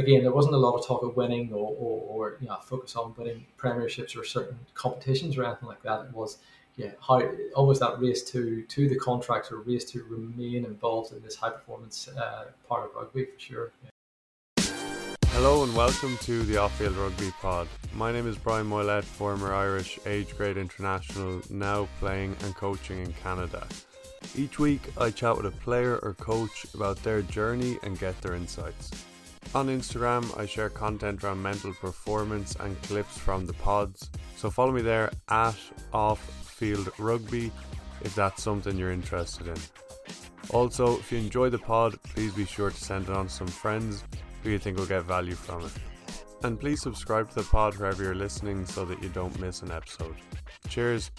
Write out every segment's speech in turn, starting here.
again, there wasn't a lot of talk of winning or you know, focus on winning premierships or certain competitions or anything like that. It was, yeah, how always that race to the contracts or race to remain involved in this high performance part of rugby for sure. Yeah. Hello and welcome to the Off-Field Rugby Pod. My name is Brian Moylett, former Irish age grade international, now playing and coaching in Canada. Each week I chat with a player or coach about their journey and get their insights. On Instagram I share content around mental performance and clips from the pods, so follow me there at Off-Field Rugby if that's something you're interested in. Also, if you enjoy the pod, please be sure to send it on to some friends who you think will get value from it. And please subscribe to the pod wherever you're listening so that you don't miss an episode. Cheers!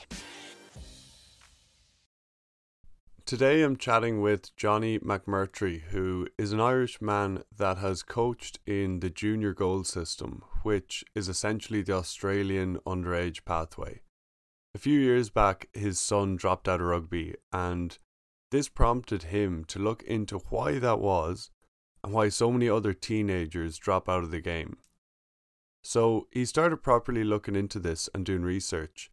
Today I'm chatting with Jonny McMurtry, who is an Irish man that has coached in the Junior Gold system, which is essentially the Australian underage pathway. A few years back, his son dropped out of rugby, and this prompted him to look into why that was and why so many other teenagers drop out of the game. So he started properly looking into this and doing research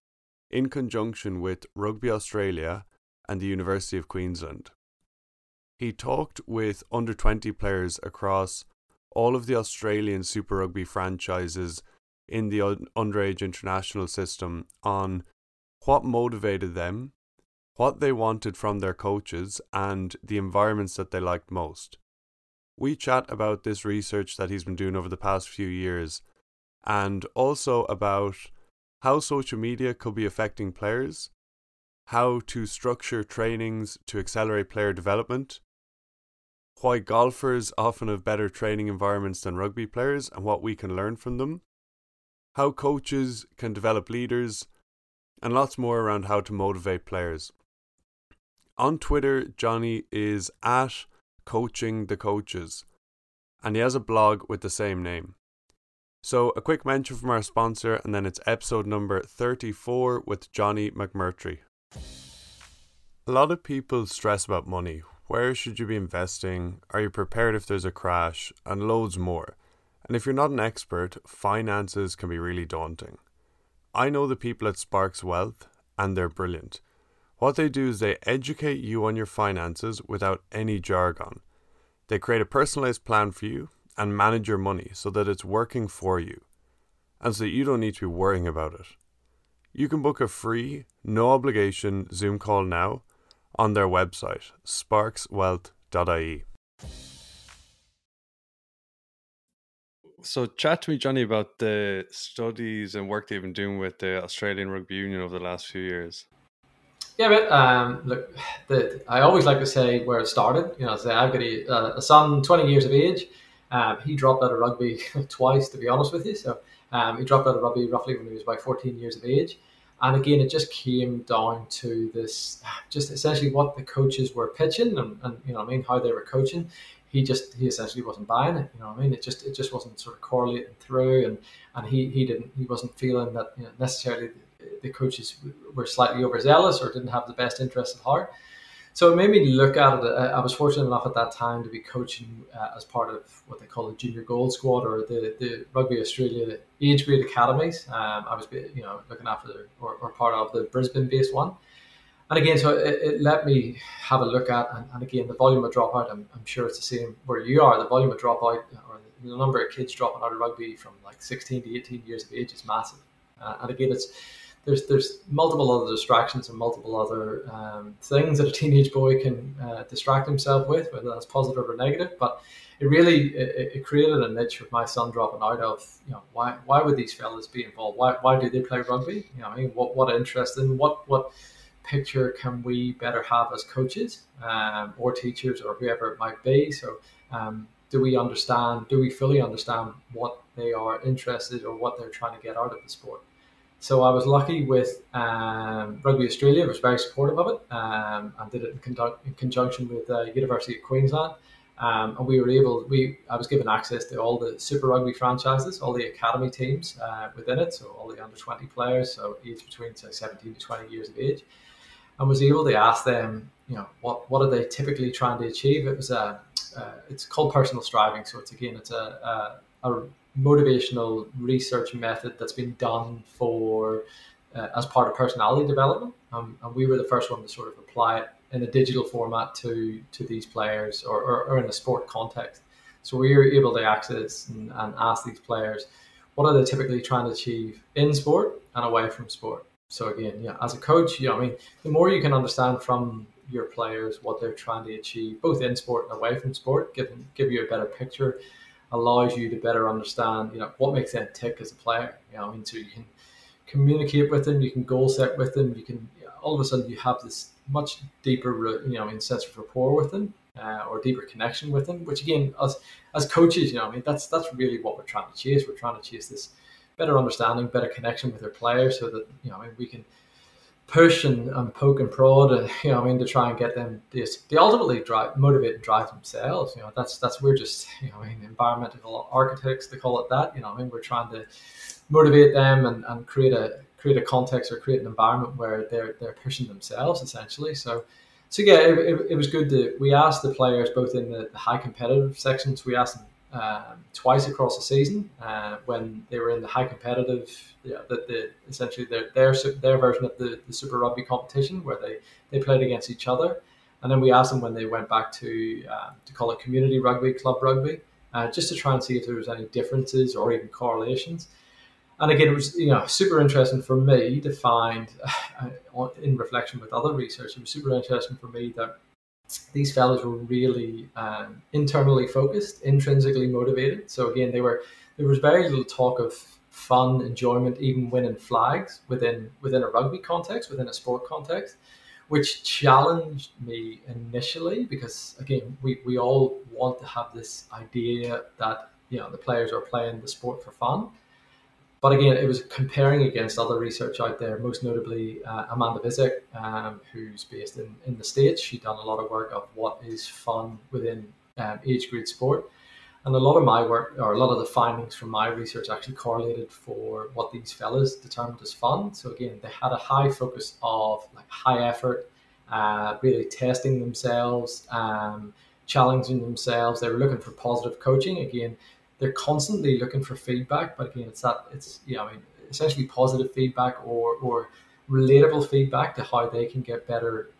in conjunction with Rugby Australia and the University of Queensland. He talked with under 20 players across all of the Australian Super Rugby franchises in the underage international system on what motivated them, what they wanted from their coaches, and the environments that they liked most. We chat about this research that he's been doing over the past few years, and also about how social media could be affecting players, how to structure trainings to accelerate player development, why golfers often have better training environments than rugby players and what we can learn from them, how coaches can develop leaders, and lots more around how to motivate players. On Twitter, Jonny is at Coaching the Coaches, and he has a blog with the same name. So a quick mention from our sponsor, and then it's episode number 34 with Jonny McMurtry. A lot of people stress about money. Where should you be investing? Are you prepared if there's a crash? And loads more. And if you're not an expert, finances can be really daunting. I know the people at Sparks Wealth, and they're brilliant. What they do is they educate you on your finances without any jargon. They create a personalized plan for you and manage your money so that it's working for you, and so you don't need to be worrying about it. You can book a free, no obligation Zoom call now on their website, sparkswealth.ie. So chat to me, Jonny, about the studies and work they've been doing with the Australian Rugby Union over the last few years. Yeah, but look, I always like to say where it started. You know, say I've got a son, 20 years of age. He dropped out of rugby twice, to be honest with you. So he dropped out of rugby roughly when he was about 14 years of age. And again, it just came down to this, just essentially what the coaches were pitching and you know what I mean, how they were coaching. He essentially wasn't buying it. You know what I mean? It just wasn't sort of correlating through, and he wasn't feeling that, you know, necessarily the coaches were slightly overzealous or didn't have the best interest at heart. So it made me look at it. I was fortunate enough at that time to be coaching as part of what they call the Junior Gold Squad or the Rugby Australia age grade academies. I was, you know, looking after or part of the Brisbane-based one. And again, so it let me have a look at, and again, the volume of dropout, I'm sure it's the same where you are, the volume of dropout or the number of kids dropping out of rugby from like 16 to 18 years of age is massive. And again, it's... There's multiple other distractions and multiple other things that a teenage boy can distract himself with, whether that's positive or negative. But it really it created a niche with my son dropping out of, you know, why would these fellas be involved? Why do they play rugby? You know, I mean, what interest in what picture can we better have as coaches or teachers or whoever it might be? So do we fully understand what they are interested or what they're trying to get out of the sport? So I was lucky with Rugby Australia, was very supportive of it, and did it in conjunction with the University of Queensland. And I was given access to all the Super Rugby franchises, all the academy teams within it, so all the under 20 players, so age between 17 to 20 years of age. and was able to ask them, you know, what are they typically trying to achieve? It was it's called personal striving. So it's, again, it's a motivational research method that's been done for as part of personality development. And we were the first one to sort of apply it in a digital format to these players or in a sport context. So we were able to access and ask these players, what are they typically trying to achieve in sport and away from sport? So again, yeah, as a coach, you know, I mean, the more you can understand from your players what they're trying to achieve, both in sport and away from sport, give you a better picture, allows you to better understand, you know, what makes them tick as a player. You know, I mean, so you can communicate with them, you can goal set with them, you can, you know, all of a sudden you have this much deeper, you know, I mean, sense of rapport with them, or deeper connection with them, which again, as coaches, you know, I mean, that's really what we're trying to chase. We're trying to chase this better understanding, better connection with our players, so that, you know, I mean, we can push and poke and prod, and, you know, I mean, to try and get them they ultimately motivate and drive themselves. You know, that's we're just, you know, I mean, environmental architects, they call it that. You know, I mean, we're trying to motivate them and create a context or create an environment where they're pushing themselves, essentially. So yeah, it was good that we asked the players both in the high competitive sections. We asked them twice across the season when they were in the high competitive, yeah, essentially their version of the Super Rugby competition, where they played against each other, and then we asked them when they went back to call it community rugby, club rugby, just to try and see if there was any differences or even correlations. And again, it was, you know, super interesting for me to find, in reflection with other research, it was super interesting for me that these fellows were really internally focused, intrinsically motivated. So again, there was very little talk of fun, enjoyment, even winning flags within a rugby context, within a sport context, which challenged me initially, because again, we all want to have this idea that, you know, the players are playing the sport for fun. But again, it was comparing against other research out there, most notably Amanda Visek, who's based in the States. She'd done a lot of work of what is fun within age grade sport. And a lot of my work, or a lot of the findings from my research, actually correlated for what these fellas determined as fun. So again, they had a high focus of like high effort, really testing themselves, challenging themselves. They were looking for positive coaching. Again, they're constantly looking for feedback, but again, it's you know, I mean, essentially positive feedback or relatable feedback to how they can get better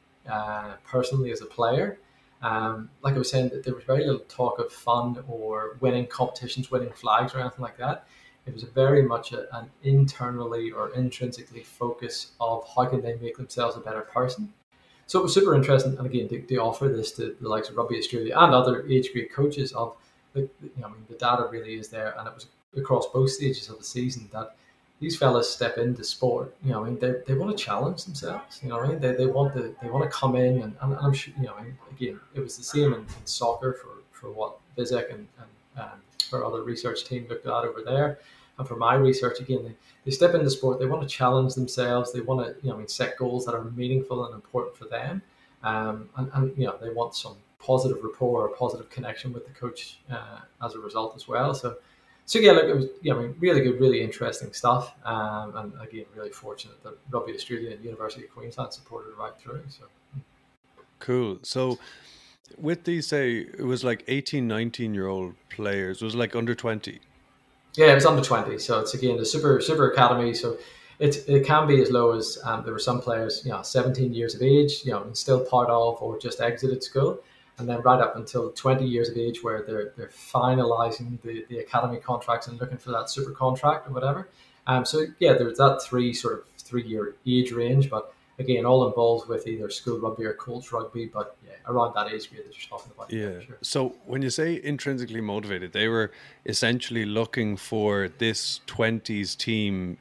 personally as a player. Like I was saying, that there was very little talk of fun or winning competitions, winning flags, or anything like that. It was very much an internally or intrinsically focus of how can they make themselves a better person. So it was super interesting, and again, to offer this to the likes of Rugby Australia and other age grade coaches of. You know, I mean, the data really is there, and it was across both stages of the season that these fellas step into sport. You know, I mean, they want to challenge themselves. You know, I mean, they want to come in, and I'm sure, you know, I mean, again, it was the same in soccer for what Visek and her other research team looked at over there, and for my research, again, they step into sport. They want to challenge themselves. They want to, you know, I mean, set goals that are meaningful and important for them, and you know, they want some positive rapport or positive connection with the coach as a result as well. So yeah, look, it was, yeah, I mean, really good, really interesting stuff. And again, really fortunate that Rugby Australia and University of Queensland supported right through. So cool. So with these, say it was like 18, 19-year-old players, it was like under 20. Yeah, it was under 20. So it's again the super academy. So it can be as low as there were some players, you know, 17 years of age, you know, and still part of or just exited school. And then right up until 20 years of age, where they're finalising the academy contracts and looking for that super contract or whatever. So yeah, there's that three-year age range, but again, all involved with either school rugby or college rugby. But yeah, around that age group that you're talking about. Yeah. Sure. So when you say intrinsically motivated, they were essentially looking for this 20s team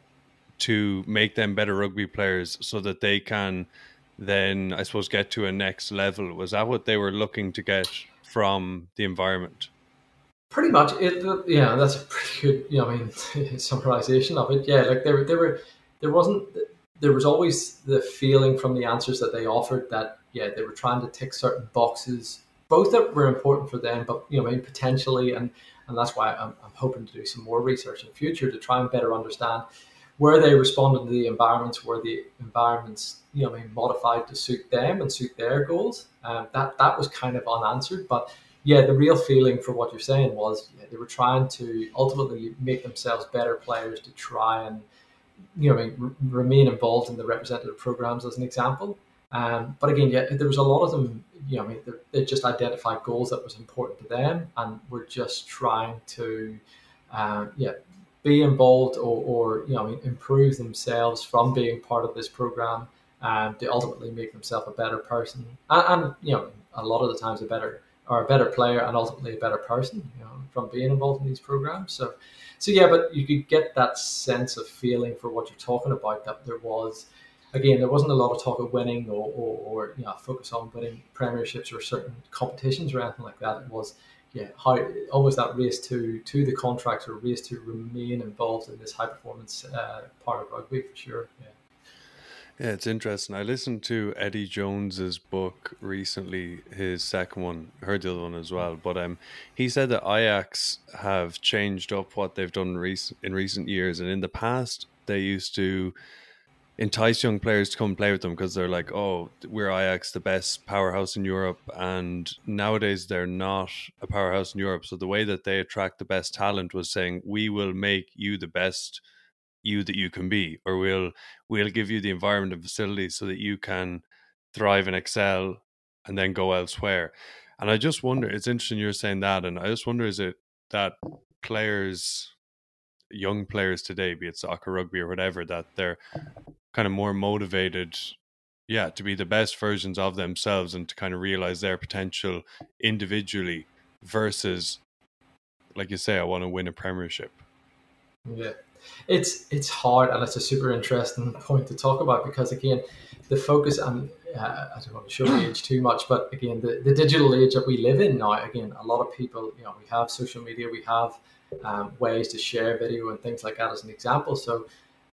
to make them better rugby players, so that they can then, I suppose, get to a next level. Was that what they were looking to get from the environment? Pretty much. Yeah, that's a pretty good, you know, I mean, summarization of it. Yeah, like there was always the feeling from the answers that they offered that, yeah, they were trying to tick certain boxes, both that were important for them, but, you know, I mean, potentially, and that's why I'm hoping to do some more research in the future to try and better understand where they responded to the environments, where the environments, modified to suit them and suit their goals. That was kind of unanswered. But yeah, the real feeling for what you're saying was they were trying to ultimately make themselves better players to try and, remain involved in the representative programs as an example. But again, there was a lot of them, they just identified goals that was important to them and were just trying to, be involved or improve themselves from being part of this program to ultimately make themselves a better person. And a lot of the times a better player and ultimately a better person, from being involved in these programs. So, but you could get that sense of feeling for what you're talking about, that there wasn't a lot of talk of winning or focus on winning premierships or certain competitions or anything like that. It was, how almost that race to the contracts or race to remain involved in this high performance part of rugby for sure. Yeah, it's interesting. I listened to Eddie Jones's book recently, his second one, heard the other one as well. But he said that Ajax have changed up what they've done in recent years. And in the past, they used to entice young players to come play with them because they're like, oh, we're Ajax, the best powerhouse in Europe. And nowadays, they're not a powerhouse in Europe. So the way that they attract the best talent was saying, we will make you the best you that you can be, or we'll give you the environment and facilities so that you can thrive and excel and then go elsewhere. And I just wonder, it's interesting you're saying that, and I just wonder, is it that young players today, be it soccer, rugby or whatever, that they're kind of more motivated to be the best versions of themselves and to kind of realize their potential individually versus, like you say, I want to win a premiership? It's hard, and it's a super interesting point to talk about because, again, the focus, and I don't want to show my age too much, but again, the digital age that we live in now, again, a lot of people, we have social media, we have ways to share video and things like that as an example. So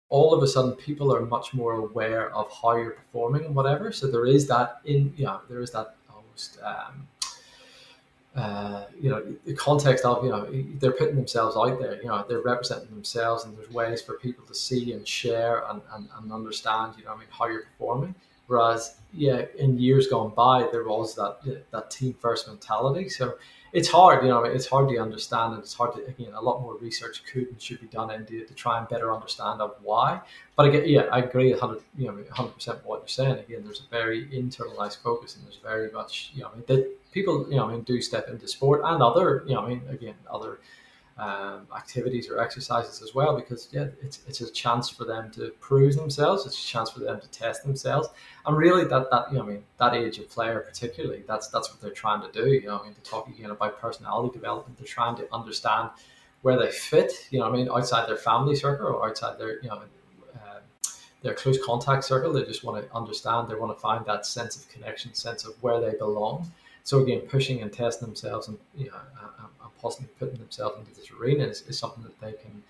all of a sudden, people are much more aware of how you're performing and whatever. So there is that there is that almost the context of, they're putting themselves out there, they're representing themselves, and there's ways for people to see and share and understand, how you're performing. Whereas, in years gone by, there was that team first mentality. So it's hard, it's hard to understand, and it's hard to, again, a lot more research could and should be done into it to try and better understand of why. But again, I agree 100% what you're saying. Again, there's a very internalized focus, and there's very much, that people, do step into sport and other, other activities or exercises as well, because it's a chance for them to prove themselves. It's a chance for them to test themselves, and really that age of player particularly, that's what they're trying to do. To talk again about personality development, they're trying to understand where they fit. Outside their family circle or outside their close contact circle, they just want to understand. They want to find that sense of connection, sense of where they belong. So again, pushing and testing themselves and possibly putting themselves into this arena is something that they can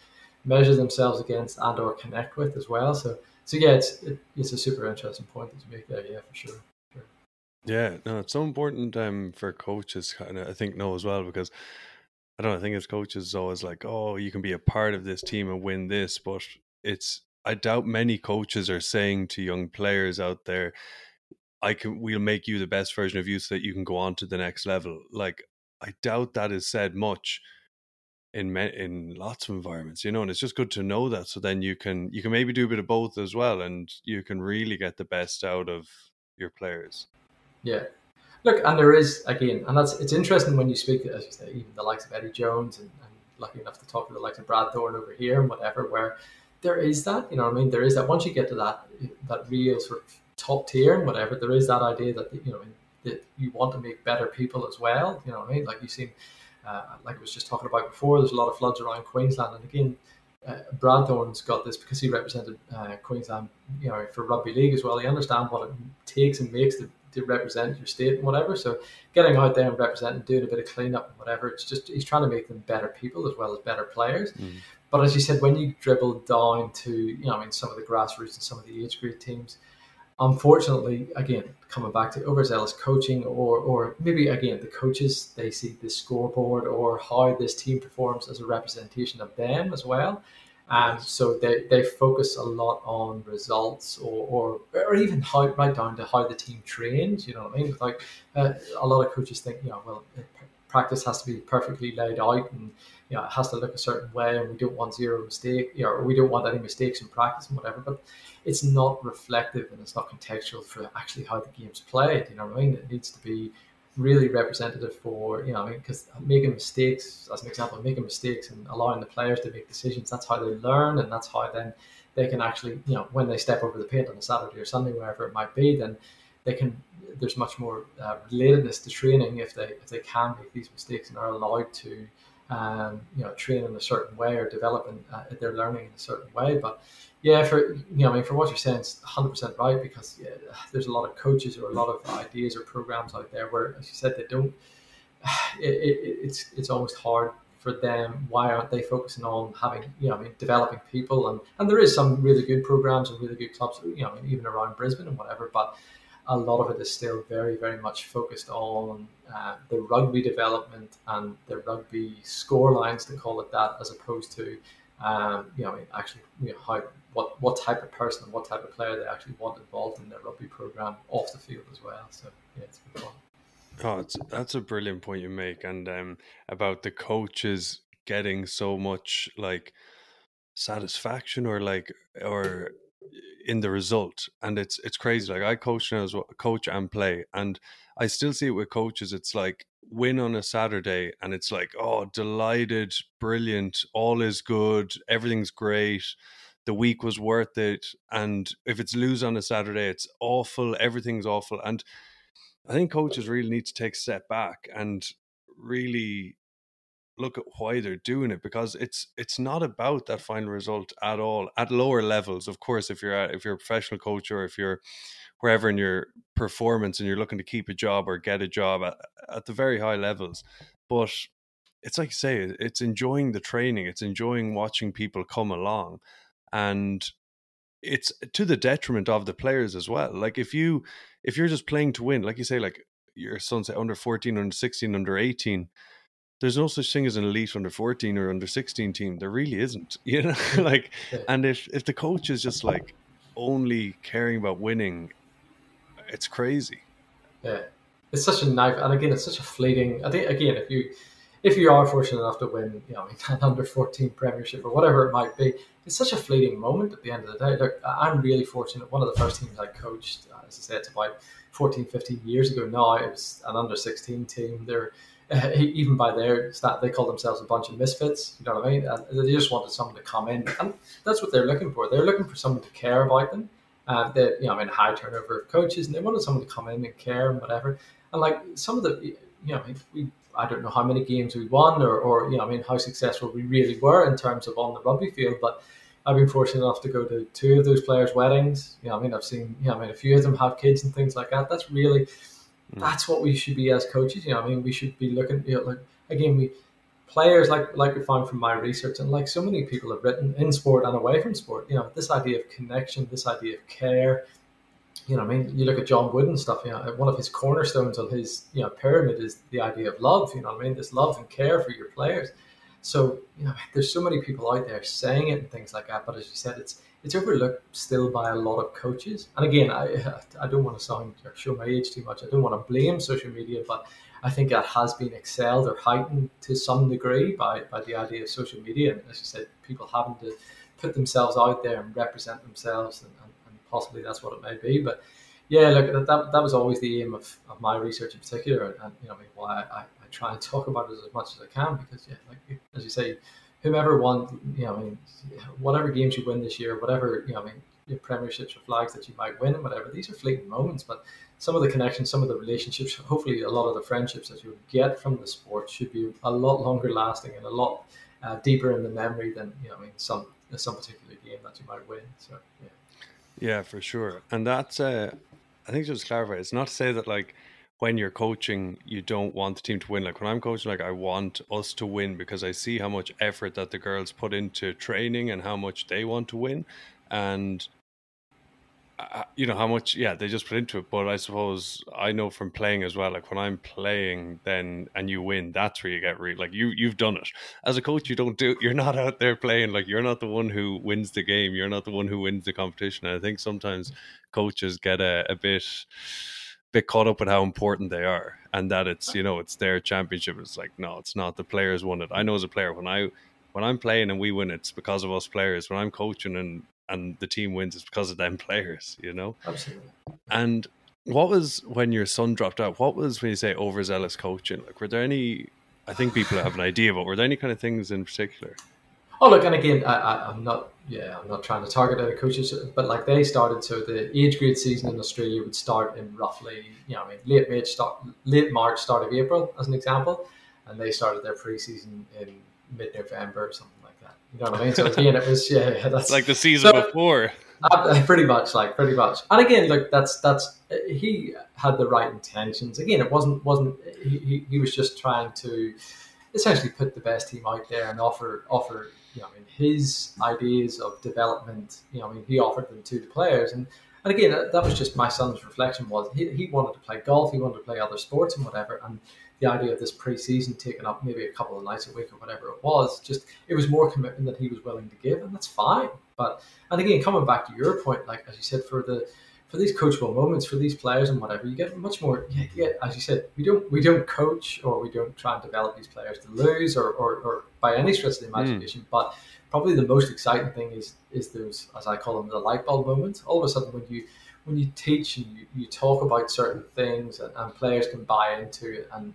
measure themselves against and or connect with as well. So it's a super interesting point that you make there, for sure. Yeah, no, it's so important for coaches, kind of, I think, as well, because I think as coaches, it's always like, oh, you can be a part of this team and win this, but I doubt many coaches are saying to young players out there, we'll make you the best version of you so that you can go on to the next level. Like, I doubt that is said much in lots of environments, and it's just good to know that. So then you can maybe do a bit of both as well, and you can really get the best out of your players. Yeah. Look, and there is, again, and it's interesting when you speak to, as you say, even the likes of Eddie Jones and lucky enough to talk to the likes of Brad Thorne over here and whatever, where there is that, there is that once you get to that real sort of top tier and whatever, there is that idea that that you want to make better people as well. Like you've seen, like I was just talking about before, there's a lot of floods around Queensland, and again, Brad Thorne's got this because he represented Queensland, for rugby league as well. He understands what it takes and makes to represent your state and whatever. So getting out there and representing, doing a bit of cleanup and whatever, it's just he's trying to make them better people as well as better players. Mm. But as you said, when you dribble down to some of the grassroots and some of the age grade teams, unfortunately, again, coming back to overzealous coaching or maybe, again, the coaches, they see the scoreboard or how this team performs as a representation of them as well. So they focus a lot on results, or even how, right down to how the team trains. You know what I mean? Like a lot of coaches think, you know, well, practice has to be perfectly laid out, and you know, it has to look a certain way, and we don't want zero mistake, you know, or we don't want any mistakes in practice and whatever. But it's not reflective and it's not contextual for actually how the game's played. You know what I mean? It needs to be really representative for, you know, I mean, because making mistakes, as an example, making mistakes and allowing the players to make decisions, that's how they learn, and that's how then they can actually, you know, when they step over the paint on a Saturday or Sunday, wherever it might be, then they can. There's much more relatedness to training if they can make these mistakes and are allowed to, you know, train in a certain way or develop their learning in a certain way. But yeah, for, you know, I mean, for what you're saying, it's 100% right, because yeah, there's a lot of coaches or a lot of ideas or programs out there where, as you said, they don't. It's always hard for them. Why aren't they focusing on having, you know, I mean, developing people? And there is some really good programs and really good clubs, you know, I mean, even around Brisbane and whatever, but a lot of it is still very, very much focused on the rugby development and the rugby score lines, to call it that, as opposed to, you know, actually, you know, how, what type of person and what type of player they actually want involved in their rugby program off the field as well. So yeah, it's been fun. Oh, that's a brilliant point you make, and about the coaches getting so much like satisfaction or in the result, and it's crazy. Like I coach now as well, coach and play, and I still see it with coaches. It's like win on a Saturday, and it's like, oh, delighted, brilliant, all is good, everything's great, the week was worth it. And if it's lose on a Saturday, it's awful, everything's awful. And I think coaches really need to take a step back and really look at why they're doing it, because it's not about that final result at all. At lower levels, of course, if you're a professional coach, or if you're wherever in your performance and you're looking to keep a job or get a job at the very high levels. But it's like you say, it's enjoying the training, it's enjoying watching people come along, and it's to the detriment of the players as well. Like if you're just playing to win, like you say, like your son's under 14, under 16, under 18. There's no such thing as an elite under 14 or under 16 team. There really isn't, you know, like, and if the coach is just like only caring about winning, it's crazy. Yeah. It's such a knife. And again, it's such a fleeting, I think, again, if you are fortunate enough to win, you know, I mean, an under 14 premiership or whatever it might be, it's such a fleeting moment at the end of the day. Look, I'm really fortunate. One of the first teams I coached, as I said, it's about 14, 15 years ago now, it was an under 16 team. They're, even by their stat, they call themselves a bunch of misfits, you know what I mean? And they just wanted someone to come in, and that's what they're looking for. They're looking for someone to care about them. They, you know, I mean, high turnover of coaches, and they wanted someone to come in and care and whatever. And like some of the, you know, I don't know how many games we won, or you know, I mean, how successful we really were in terms of on the rugby field. But I've been fortunate enough to go to two of those players' weddings. You know, I mean, I've seen, you know, I mean, a few of them have kids and things like that. That's really. That's what we should be as coaches, you know. I mean, we should be looking, you know, like again, we players like we found from my research, and like so many people have written in sport and away from sport, you know, this idea of connection, this idea of care. You know, I mean, you look at John Wooden stuff. You know, one of his cornerstones on his, you know, pyramid is the idea of love. You know, what I mean, this love and care for your players. So you know, there's so many people out there saying it and things like that. But as you said, it's overlooked still by a lot of coaches. And again, I don't want to sound or show my age too much. I don't want to blame social media, but I think that has been excelled or heightened to some degree by the idea of social media. And as you said, people having to put themselves out there and represent themselves, and possibly that's what it may be. But yeah, look, that was always the aim of my research in particular, and you know, I mean, why I try and talk about it as much as I can, because yeah, like as you say, whomever won, you know, I mean, whatever games you win this year, whatever, you know, I mean, your premierships or flags that you might win and whatever, these are fleeting moments. But some of the connections, some of the relationships, hopefully a lot of the friendships that you get from the sport should be a lot longer lasting and a lot deeper in the memory than, you know, I mean, some particular game that you might win. So yeah. Yeah, for sure. And that's, I think just to clarify, it's not to say that like, when you're coaching, you don't want the team to win. Like when I'm coaching, like I want us to win, because I see how much effort that the girls put into training and how much they want to win. And you know, how much, yeah, they just put into it. But I suppose I know from playing as well, like when I'm playing then and you win, that's where you get really, like you've done it. As a coach, you don't do, you're not out there playing, like you're not the one who wins the game. You're not the one who wins the competition. And I think sometimes coaches get a bit caught up with how important they are and that it's, you know, it's their championship. It's like, no, it's not. The players won it. I know as a player, when I'm playing and we win, it's because of us players. When I'm coaching and the team wins, it's because of them players, you know? Absolutely. And what was, when your son dropped out, what was, when you say overzealous coaching, like were there any, I think people have an idea, but were there any kind of things in particular? Oh, look, and again, I'm not trying to target other coaches, but like they started, so the age grade season in Australia would start in roughly, you know, I mean, late March, start of April, as an example, and they started their pre-season in mid-November or something. You know what I mean? So again, it was that's like the season before. Pretty much. And again, look, that's he had the right intentions. Again, it wasn't he was just trying to essentially put the best team out there and offer you know, I mean, his ideas of development. You know, I mean, he offered them to the players, and again, that was just my son's reflection. Was he wanted to play golf, he wanted to play other sports and whatever, and the idea of this pre-season taking up maybe a couple of nights a week or whatever it was, just it was more commitment that he was willing to give, and that's fine. But and again, coming back to your point, like as you said, for these coachable moments for these players and whatever, you get much more. Yeah, as you said, we don't coach or we don't try and develop these players to lose or by any stretch of the imagination. But probably the most exciting thing is those, as I call them, the light bulb moments. All of a sudden, when you teach and you talk about certain things and players can buy into it and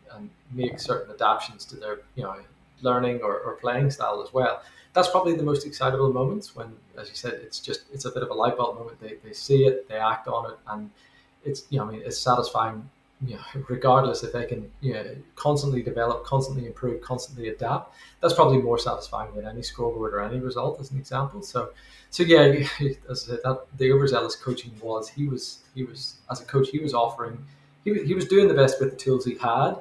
make certain adaptations to their, you know, learning or playing style as well. That's probably the most excitable moments when, as you said, it's a bit of a light bulb moment. They see it, they act on it, and it's, you know, I mean, it's satisfying, you know, regardless if they can, you know, constantly develop, constantly improve, constantly adapt. That's probably more satisfying than any scoreboard or any result, as an example. So yeah, as I said, that the overzealous coaching was he was as a coach, he was doing the best with the tools he had,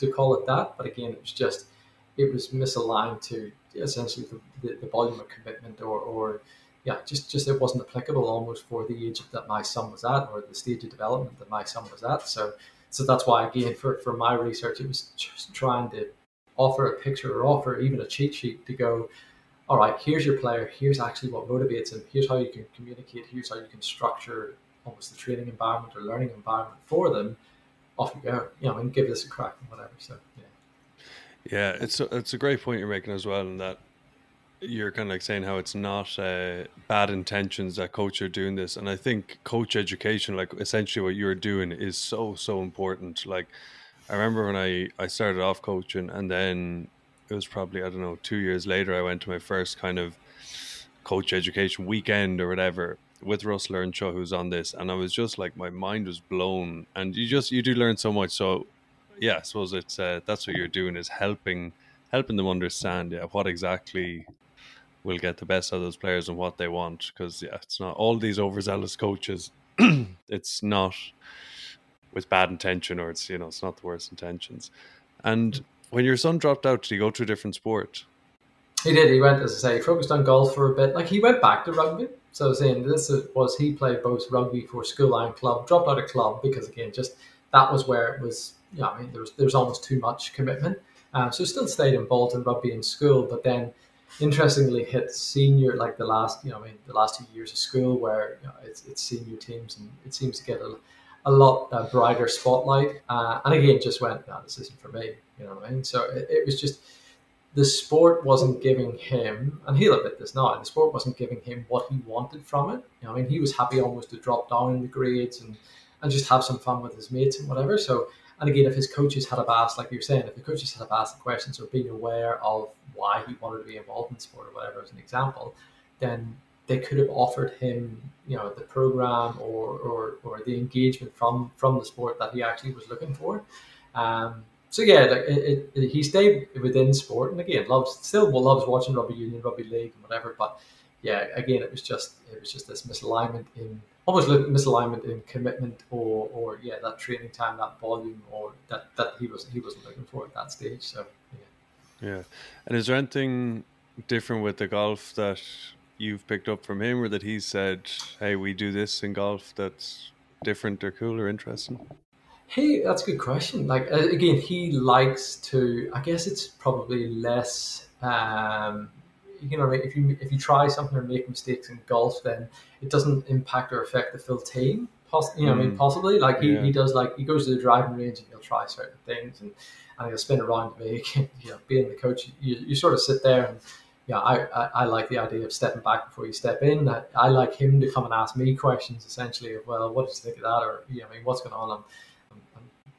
to call it that. But again, it was misaligned to essentially the volume of commitment or yeah, just it wasn't applicable almost for the age that my son was at or the stage of development that my son was at. So that's why, again, for my research, it was just trying to offer a picture or offer even a cheat sheet to go, all right, here's your player, here's actually what motivates him, here's how you can communicate, here's how you can structure almost the training environment or learning environment for them. Off you go, you know, and give this a crack and whatever. So, yeah. Yeah, it's a great point you're making as well, in that you're kind of like saying how it's not bad intentions that coach are doing this. And I think coach education, like essentially what you're doing, is so important. Like I remember when I started off coaching, and then it was probably, I don't know, 2 years later, I went to my first kind of coach education weekend or whatever with Russell Earnshaw, who's on this. And I was just like, my mind was blown, and you do learn so much. So yeah, I suppose it's, that's what you're doing, is helping them understand, yeah, what exactly will get the best out of those players and what they want. Because yeah, it's not all these overzealous coaches. It's not with bad intention, or it's, you know, it's not the worst intentions. And when your son dropped out, did he go to a different sport? He did. He went, as I say, focused on golf for a bit. Like he went back to rugby. So saying this was, he played both rugby for school and club, dropped out of club because, again, just that was where it was, you know, I mean, there was almost too much commitment. So still stayed involved in rugby in school, but then interestingly hit senior, like the last 2 years of school, where, you know, it's senior teams and it seems to get a lot brighter spotlight. And again, just went, no, this isn't for me. You know what I mean? So it was just, the sport wasn't giving him, and he'll admit this now, the sport wasn't giving him what he wanted from it. You know, I mean, he was happy almost to drop down the grades and just have some fun with his mates and whatever. So, and again, if his coaches had have asked, like you were saying, if the coaches had have asked the questions or been aware of why he wanted to be involved in sport or whatever, as an example, then they could have offered him, you know, the program or the engagement from the sport that he actually was looking for. So yeah, like he stayed within sport, and again, still loves watching rugby union, rugby league, and whatever. But yeah, again, it was just this misalignment in commitment or yeah, that training time, that volume, or that he wasn't looking for at that stage. So yeah. And is there anything different with the golf that you've picked up from him, or that he said, hey, we do this in golf that's different or cool or interesting? Hey, that's a good question. Like, again, he likes to, I guess it's probably less, you know, if you try something or make mistakes in golf, then it doesn't impact or affect the full team. Possibly. Like, he does, like, he goes to the driving range and he'll try certain things and he'll spin around to me. You know, being the coach, you sort of sit there and, yeah, I like the idea of stepping back before you step in. I like him to come and ask me questions, essentially, of, well, what did you think of that? Or, you know, I mean, what's going on? I'm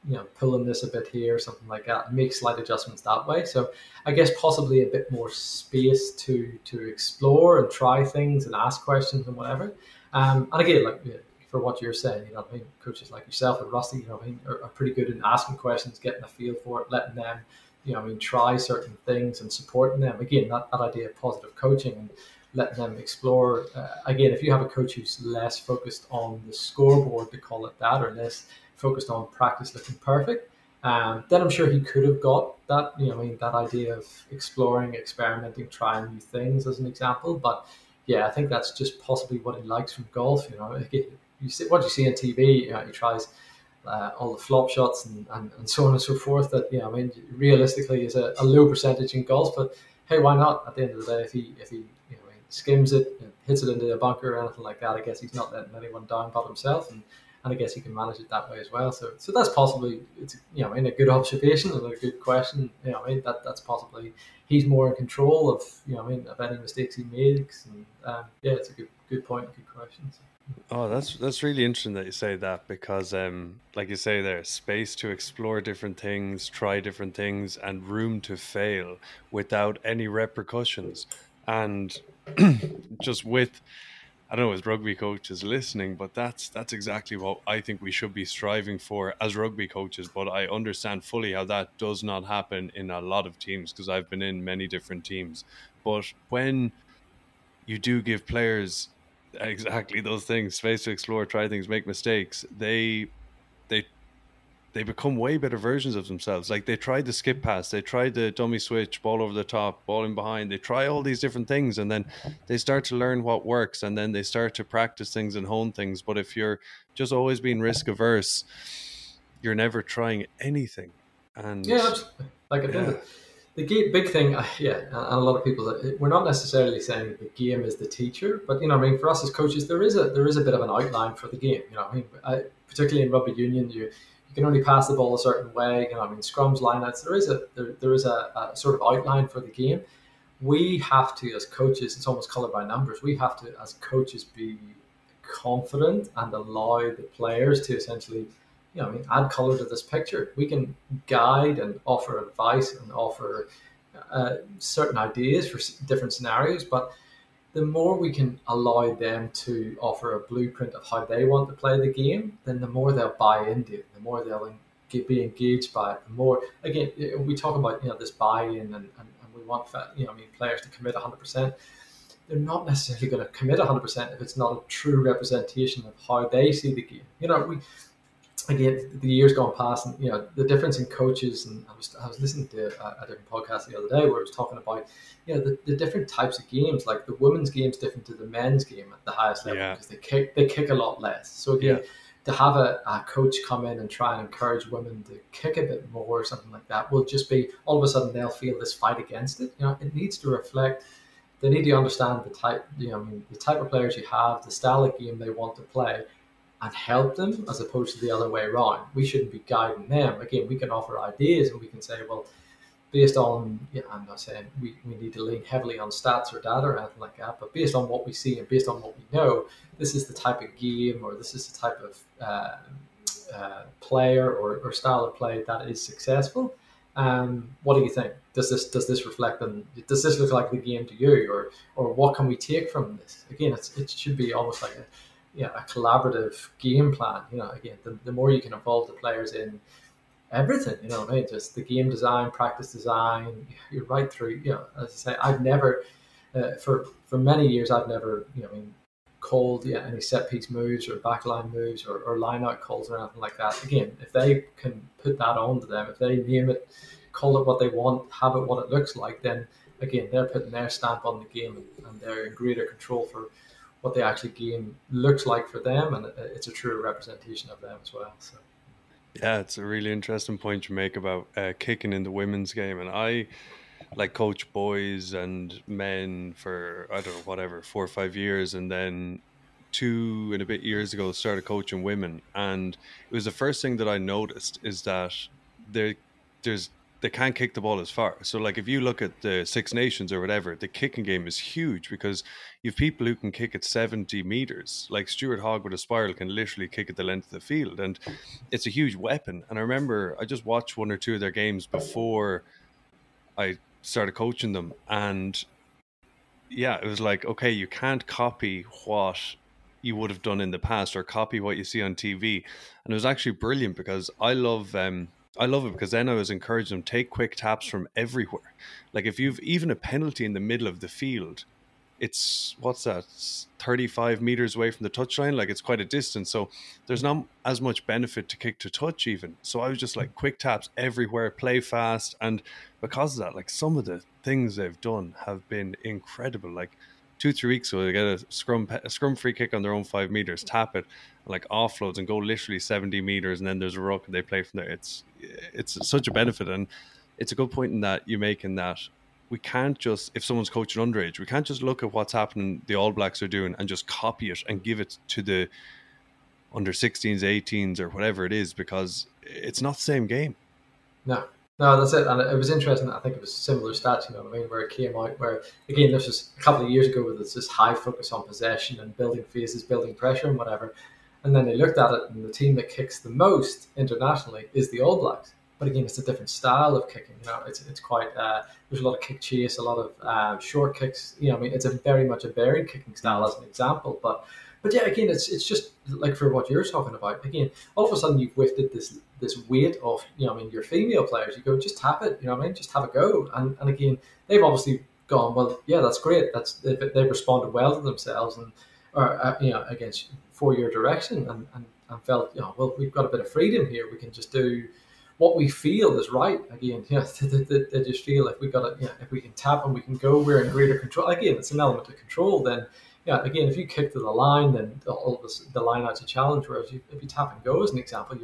you know, pulling this a bit here, something like that. Make slight adjustments that way. So I guess possibly a bit more space to explore and try things and ask questions and whatever. And again, like, for what you're saying, you know what I mean? Coaches like yourself and Rusty, you know what I mean, are pretty good in asking questions, getting a feel for it, letting them, you know, I mean, try certain things and supporting them. Again, that idea of positive coaching and letting them explore. Again, if you have a coach who's less focused on the scoreboard, to call it that, or less focused on practice looking perfect, then I'm sure he could have got that, you know, I mean, that idea of exploring, experimenting, trying new things as an example. But yeah, I think that's just possibly what he likes from golf. You know, you see what you see on TV, you know, he tries all the flop shots and so on and so forth, that, you know, I mean, realistically is a low percentage in golf, but hey, why not? At the end of the day, if he you know, I mean, skims it and hits it into a bunker or anything like that, I guess he's not letting anyone down but himself, and I guess he can manage it that way as well. So that's possibly, it's, you know, I mean, a good observation and a good question. You know, I mean, that's possibly he's more in control of, you know, I mean, of any mistakes he makes, and yeah, it's a good point, good question. So. Oh, that's really interesting that you say that, because like you say there, space to explore different things, try different things, and room to fail without any repercussions. And just with, I don't know, as rugby coaches listening, but that's exactly what I think we should be striving for as rugby coaches. But I understand fully how that does not happen in a lot of teams, because I've been in many different teams. But when you do give players exactly those things, space to explore, try things, make mistakes, they become way better versions of themselves. Like, they tried the skip pass, they tried the dummy switch, ball over the top, ball in behind, they try all these different things, and then they start to learn what works, and then they start to practice things and hone things. But if you're just always being risk averse, you're never trying anything. And yeah, like I did. The big thing, yeah, and a lot of people, we're not necessarily saying the game is the teacher, but, you know, I mean, for us as coaches, there is a bit of an outline for the game. You know, I mean, particularly in rugby union, you can only pass the ball a certain way. You know, I mean, scrums, lineouts, there is a sort of outline for the game. We have to, as coaches, it's almost coloured by numbers. We have to, as coaches, be confident and allow the players to essentially, you know, I mean, add color to this picture. We can guide and offer advice and offer certain ideas for different scenarios, but the more we can allow them to offer a blueprint of how they want to play the game, then the more they'll buy into it, the more they'll be engaged by it, the more, again, we talk about, you know, this buy-in and we want, you know, I mean, players to commit 100%. They're not necessarily going to commit 100% if it's not a true representation of how they see the game. You know, again, the years gone past, and, you know, the difference in coaches, and I was listening to a different podcast the other day where it was talking about, you know, the different types of games. Like, the women's game is different to the men's game at the highest level, because they kick a lot less. So again, to have a coach come in and try and encourage women to kick a bit more or something like that will just be, all of a sudden they'll feel this fight against it. You know, it needs to reflect. They need to understand the type, you know, I mean, the type of players you have, the style of game they want to play, and help them, as opposed to the other way around. We shouldn't be guiding them. Again, we can offer ideas, and we can say, well, based on, you know, I'm not saying we need to lean heavily on stats or data or anything like that, but based on what we see and based on what we know, this is the type of game, or this is the type of player or style of play that is successful. What do you think? Does this reflect on? Does this look like the game to you, or what can we take from this? Again, it should be almost like a collaborative game plan. You know, again, the more you can involve the players in everything, you know what I mean, just the game design, practice design, you're right through, you know, as I say, I've never, for many years, I've never, you know, I mean, called any set piece moves or backline moves or line out calls or anything like that. Again, if they can put that onto them, if they name it, call it what they want, have it what it looks like, then again, they're putting their stamp on the game, and they're in greater control for what the actual game looks like for them, and it's a true representation of them as well. So yeah, it's a really interesting point you make about kicking in the women's game, and I coach boys and men for 4 or 5 years, and then 2 and a bit years ago started coaching women, and it was the first thing that I noticed is that they can't kick the ball as far. So if you look at the Six Nations or whatever, the kicking game is huge because you have people who can kick at 70 meters. Like Stuart Hogg with a spiral can literally kick at the length of the field, and it's a huge weapon. And I remember I just watched 1 or 2 of their games before I started coaching them, and yeah, it was like, okay, you can't copy what you would have done in the past or copy what you see on TV. And it was actually brilliant because I love it because then I was encouraging them to take quick taps from everywhere. Like if you've even a penalty in the middle of the field, it's 35 meters away from the touchline. Like it's quite a distance. So there's not as much benefit to kick to touch even. So I was just like quick taps everywhere, play fast. And because of that, some of the things they've done have been incredible. 2-3 weeks ago, they get a scrum free kick on their own 5 meters, tap it, offloads and go literally 70 meters. And then there's a ruck and they play from there. It's such a benefit. And it's a good point in that you make in that we can't just, if someone's coaching underage, we can't just look at what's happening, the All Blacks are doing, and just copy it and give it to the under 16s, 18s or whatever it is, because it's not the same game. No, that's it. And it was interesting. I think it was similar stats, where it came out where, again, this was a couple of years ago where there's this high focus on possession and building phases, building pressure and whatever. And then they looked at it, and the team that kicks the most internationally is the All Blacks. But again, it's a different style of kicking. It's quite, there's a lot of kick chase, a lot of short kicks. It's a very much a varied kicking style as an example. But yeah, again, it's just for what you're talking about. Again, all of a sudden you've lifted this weight off, your female players. You go, just tap it, just have a go. And again, they've obviously gone, well, yeah, that's great. They've responded well to themselves against for your direction and felt, well, we've got a bit of freedom here. We can just do what we feel is right. Again, they just feel if we can tap and we can go, we're in greater control. Again, it's an element of control. Then, again, if you kick to the line, then the line out's a challenge. Whereas if you tap and go, as an example,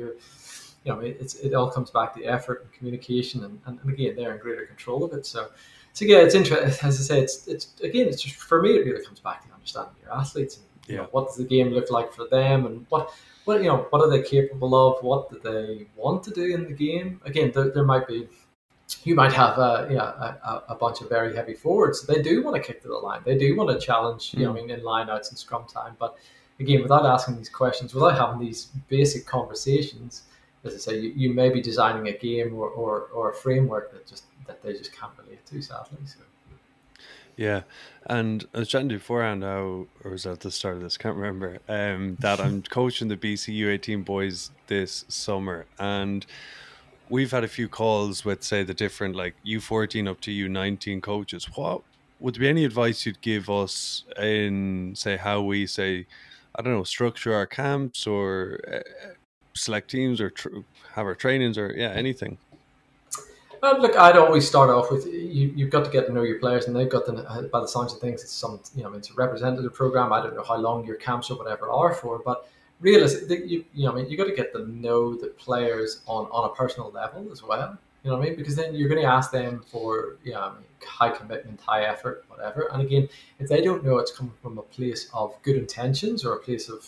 it all comes back to effort and communication, and again, they're in greater control of it. So yeah, it's interesting. As I say, it's just for me, it really comes back to understanding your athletes. And, what does the game look like for them, and what are they capable of? What do they want to do in the game? Again, there might be, you might have a bunch of very heavy forwards. They do want to kick to the line. They do want to challenge, in lineouts and scrum time. But again, without asking these questions, without having these basic conversations, as I say, you may be designing a game or a framework that they just can't relate to, sadly. So. Yeah, and I was chatting to you beforehand now, or was that the start of this? Can't remember. That I'm coaching the BC U18 boys this summer, and we've had a few calls with, say, the different U14 up to U19 coaches. What would be any advice you'd give us in, say, how we structure our camps or select teams or have our trainings or anything? Look, I'd always start off with you've got to get to know your players, and they've got to, by the sounds of things, it's it's a representative program. I don't know how long your camps or whatever are for, but realistically, you've got to get to know the players on a personal level as well. Because then you're going to ask them for high commitment, high effort, whatever. And again, if they don't know it's coming from a place of good intentions or a place of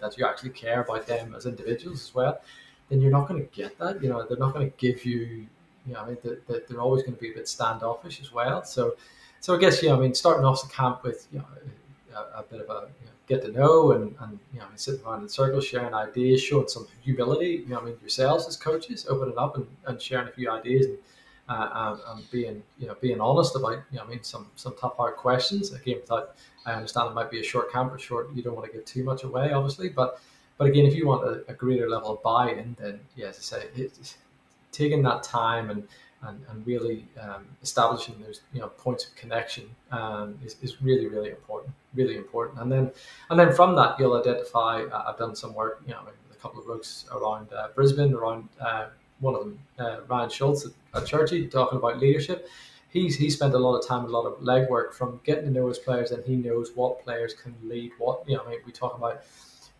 that you actually care about them as individuals as well, then you're not going to get that. They're not going to give you. They're always going to be a bit standoffish as well. So I guess starting off the camp with a bit of a get to know and sitting around in circles, sharing ideas, showing some humility. Yourselves as coaches, opening up and sharing a few ideas and being honest about some tough hard questions. Again, I understand it might be a short camp or short. You don't want to give too much away, obviously, but again, if you want a greater level of buy-in, then as I say. It's taking that time and really establishing those points of connection is really, really important, really important. And then from that, you'll identify. I've done some work, with a couple of folks around Brisbane, around one of them, Ryan Schultz at Churchie, talking about leadership. he spent a lot of time, a lot of legwork from getting to know his players, and he knows what players can lead what. You know, I mean, we talk about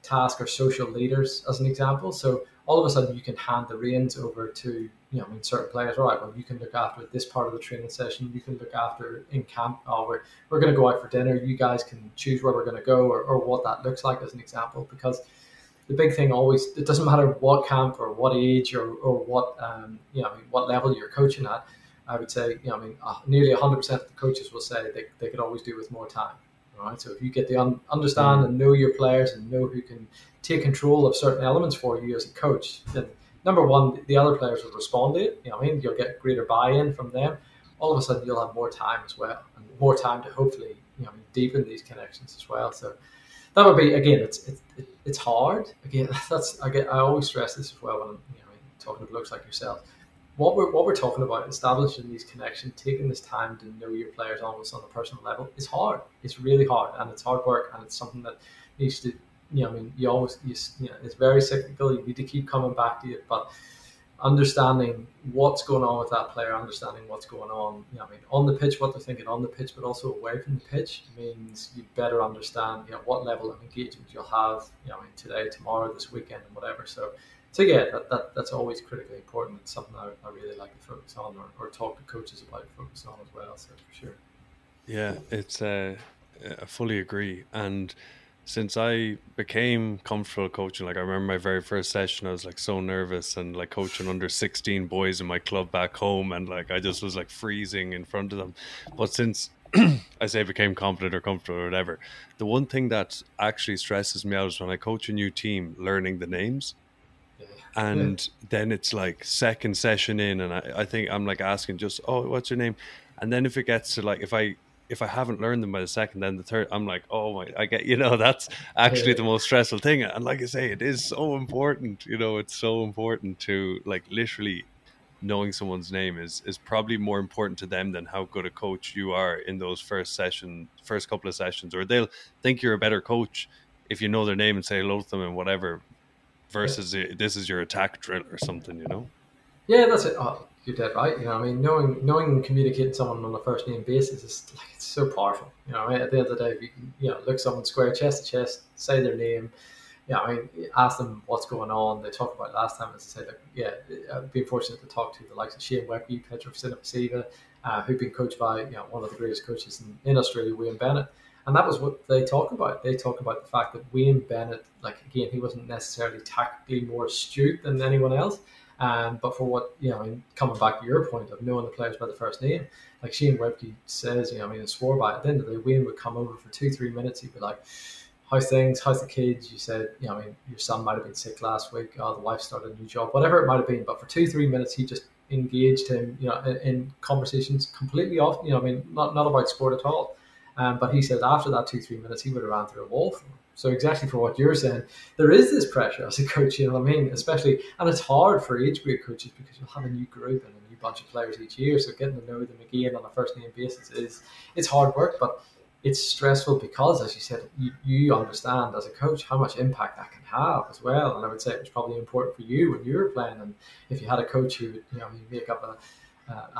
task or social leaders as an example. So all of a sudden you can hand the reins over to, you know, I mean, certain players. All right, well, you can look after this part of the training session. You can look after in camp. Oh, we're going to go out for dinner. You guys can choose where we're going to go, or what that looks like as an example. Because the big thing always, it doesn't matter what camp or what age or what, you know, I mean, what level you're coaching at. I would say, you know, I mean, nearly 100% of the coaches will say they could always do with more time. All right, so if you get to understand and know your players and know who can take control of certain elements for you as a coach, then number one, the other players will respond to it. You know what I mean? You'll get greater buy-in from them. All of a sudden, you'll have more time as well, and more time to hopefully, you know, deepen these connections as well. So that would be, again, it's hard. Again, I always stress this as well when I'm, you know, talking to blokes like yourself. What we're talking about, establishing these connections, taking this time to know your players almost on a personal level, is hard. It's really hard, and it's hard work, and it's something that needs to, you know, I mean, it's very cyclical. You need to keep coming back to it, but understanding what's going on with that player, understanding what's going on, you know, I mean, on the pitch, what they're thinking on the pitch, but also away from the pitch, means you better understand, you know, what level of engagement you'll have, you know, I mean, today, tomorrow, this weekend, and whatever. So yeah, that's always critically important. It's something I really like to focus on, or talk to coaches about focusing on as well. So for sure. Yeah, it's I fully agree. And since I became comfortable coaching, like I remember my very first session, I was like so nervous, and like coaching under 16 boys in my club back home, and like I just was like freezing in front of them. But since I say became confident or comfortable or whatever, the one thing that actually stresses me out is when I coach a new team, learning the names. And then it's like second session in, and I think I'm like asking just, oh, what's your name? And then if it gets to like, if I haven't learned them by the second, then the third, I'm like, oh my, I get, you know, that's actually the most stressful thing. And like I say, it is so important, you know, it's so important to like literally knowing someone's name is probably more important to them than how good a coach you are in those first couple of sessions, or they'll think you're a better coach if you know their name and say hello to them and whatever. Versus this is your attack drill or something, you know? Yeah, that's it. Oh, you're dead right. You know, I mean, knowing and communicating someone on a first name basis is like, it's so powerful. You know, at the end of the day, if you can, you know, look someone square chest to chest, say their name, you know, I mean, ask them what's going on. They talked about last time, as I said, like, I've been fortunate to talk to the likes of Shane Webke, Petro Cineviceva, who've been coached by, you know, one of the greatest coaches in Australia, Wayne Bennett. And that was what they talk about. They talk about the fact that Wayne Bennett, like, again, he wasn't necessarily tactically more astute than anyone else. But for what, you know, I mean, coming back to your point of knowing the players by the first name, like Shane Webke says, you know, I mean, and swore by it. At the end of the day, Wayne would come over for 2-3 minutes. He'd be like, how's the kids? You said, you know, I mean, your son might have been sick last week. Oh, the wife started a new job, whatever it might have been. But for 2-3 minutes, he just engaged him, you know, in conversations completely off, you know, I mean, not about sport at all. But he said after that 2-3 minutes, he would have ran through a wall for him. So exactly for what you're saying, there is this pressure as a coach, you know what I mean? Especially, and it's hard for age group coaches because you'll have a new group and a new bunch of players each year. So getting to know them again on a first name basis it's hard work, but it's stressful because, as you said, you understand as a coach how much impact that can have as well. And I would say it was probably important for you when you were playing. And if you had a coach who would, you know, make up a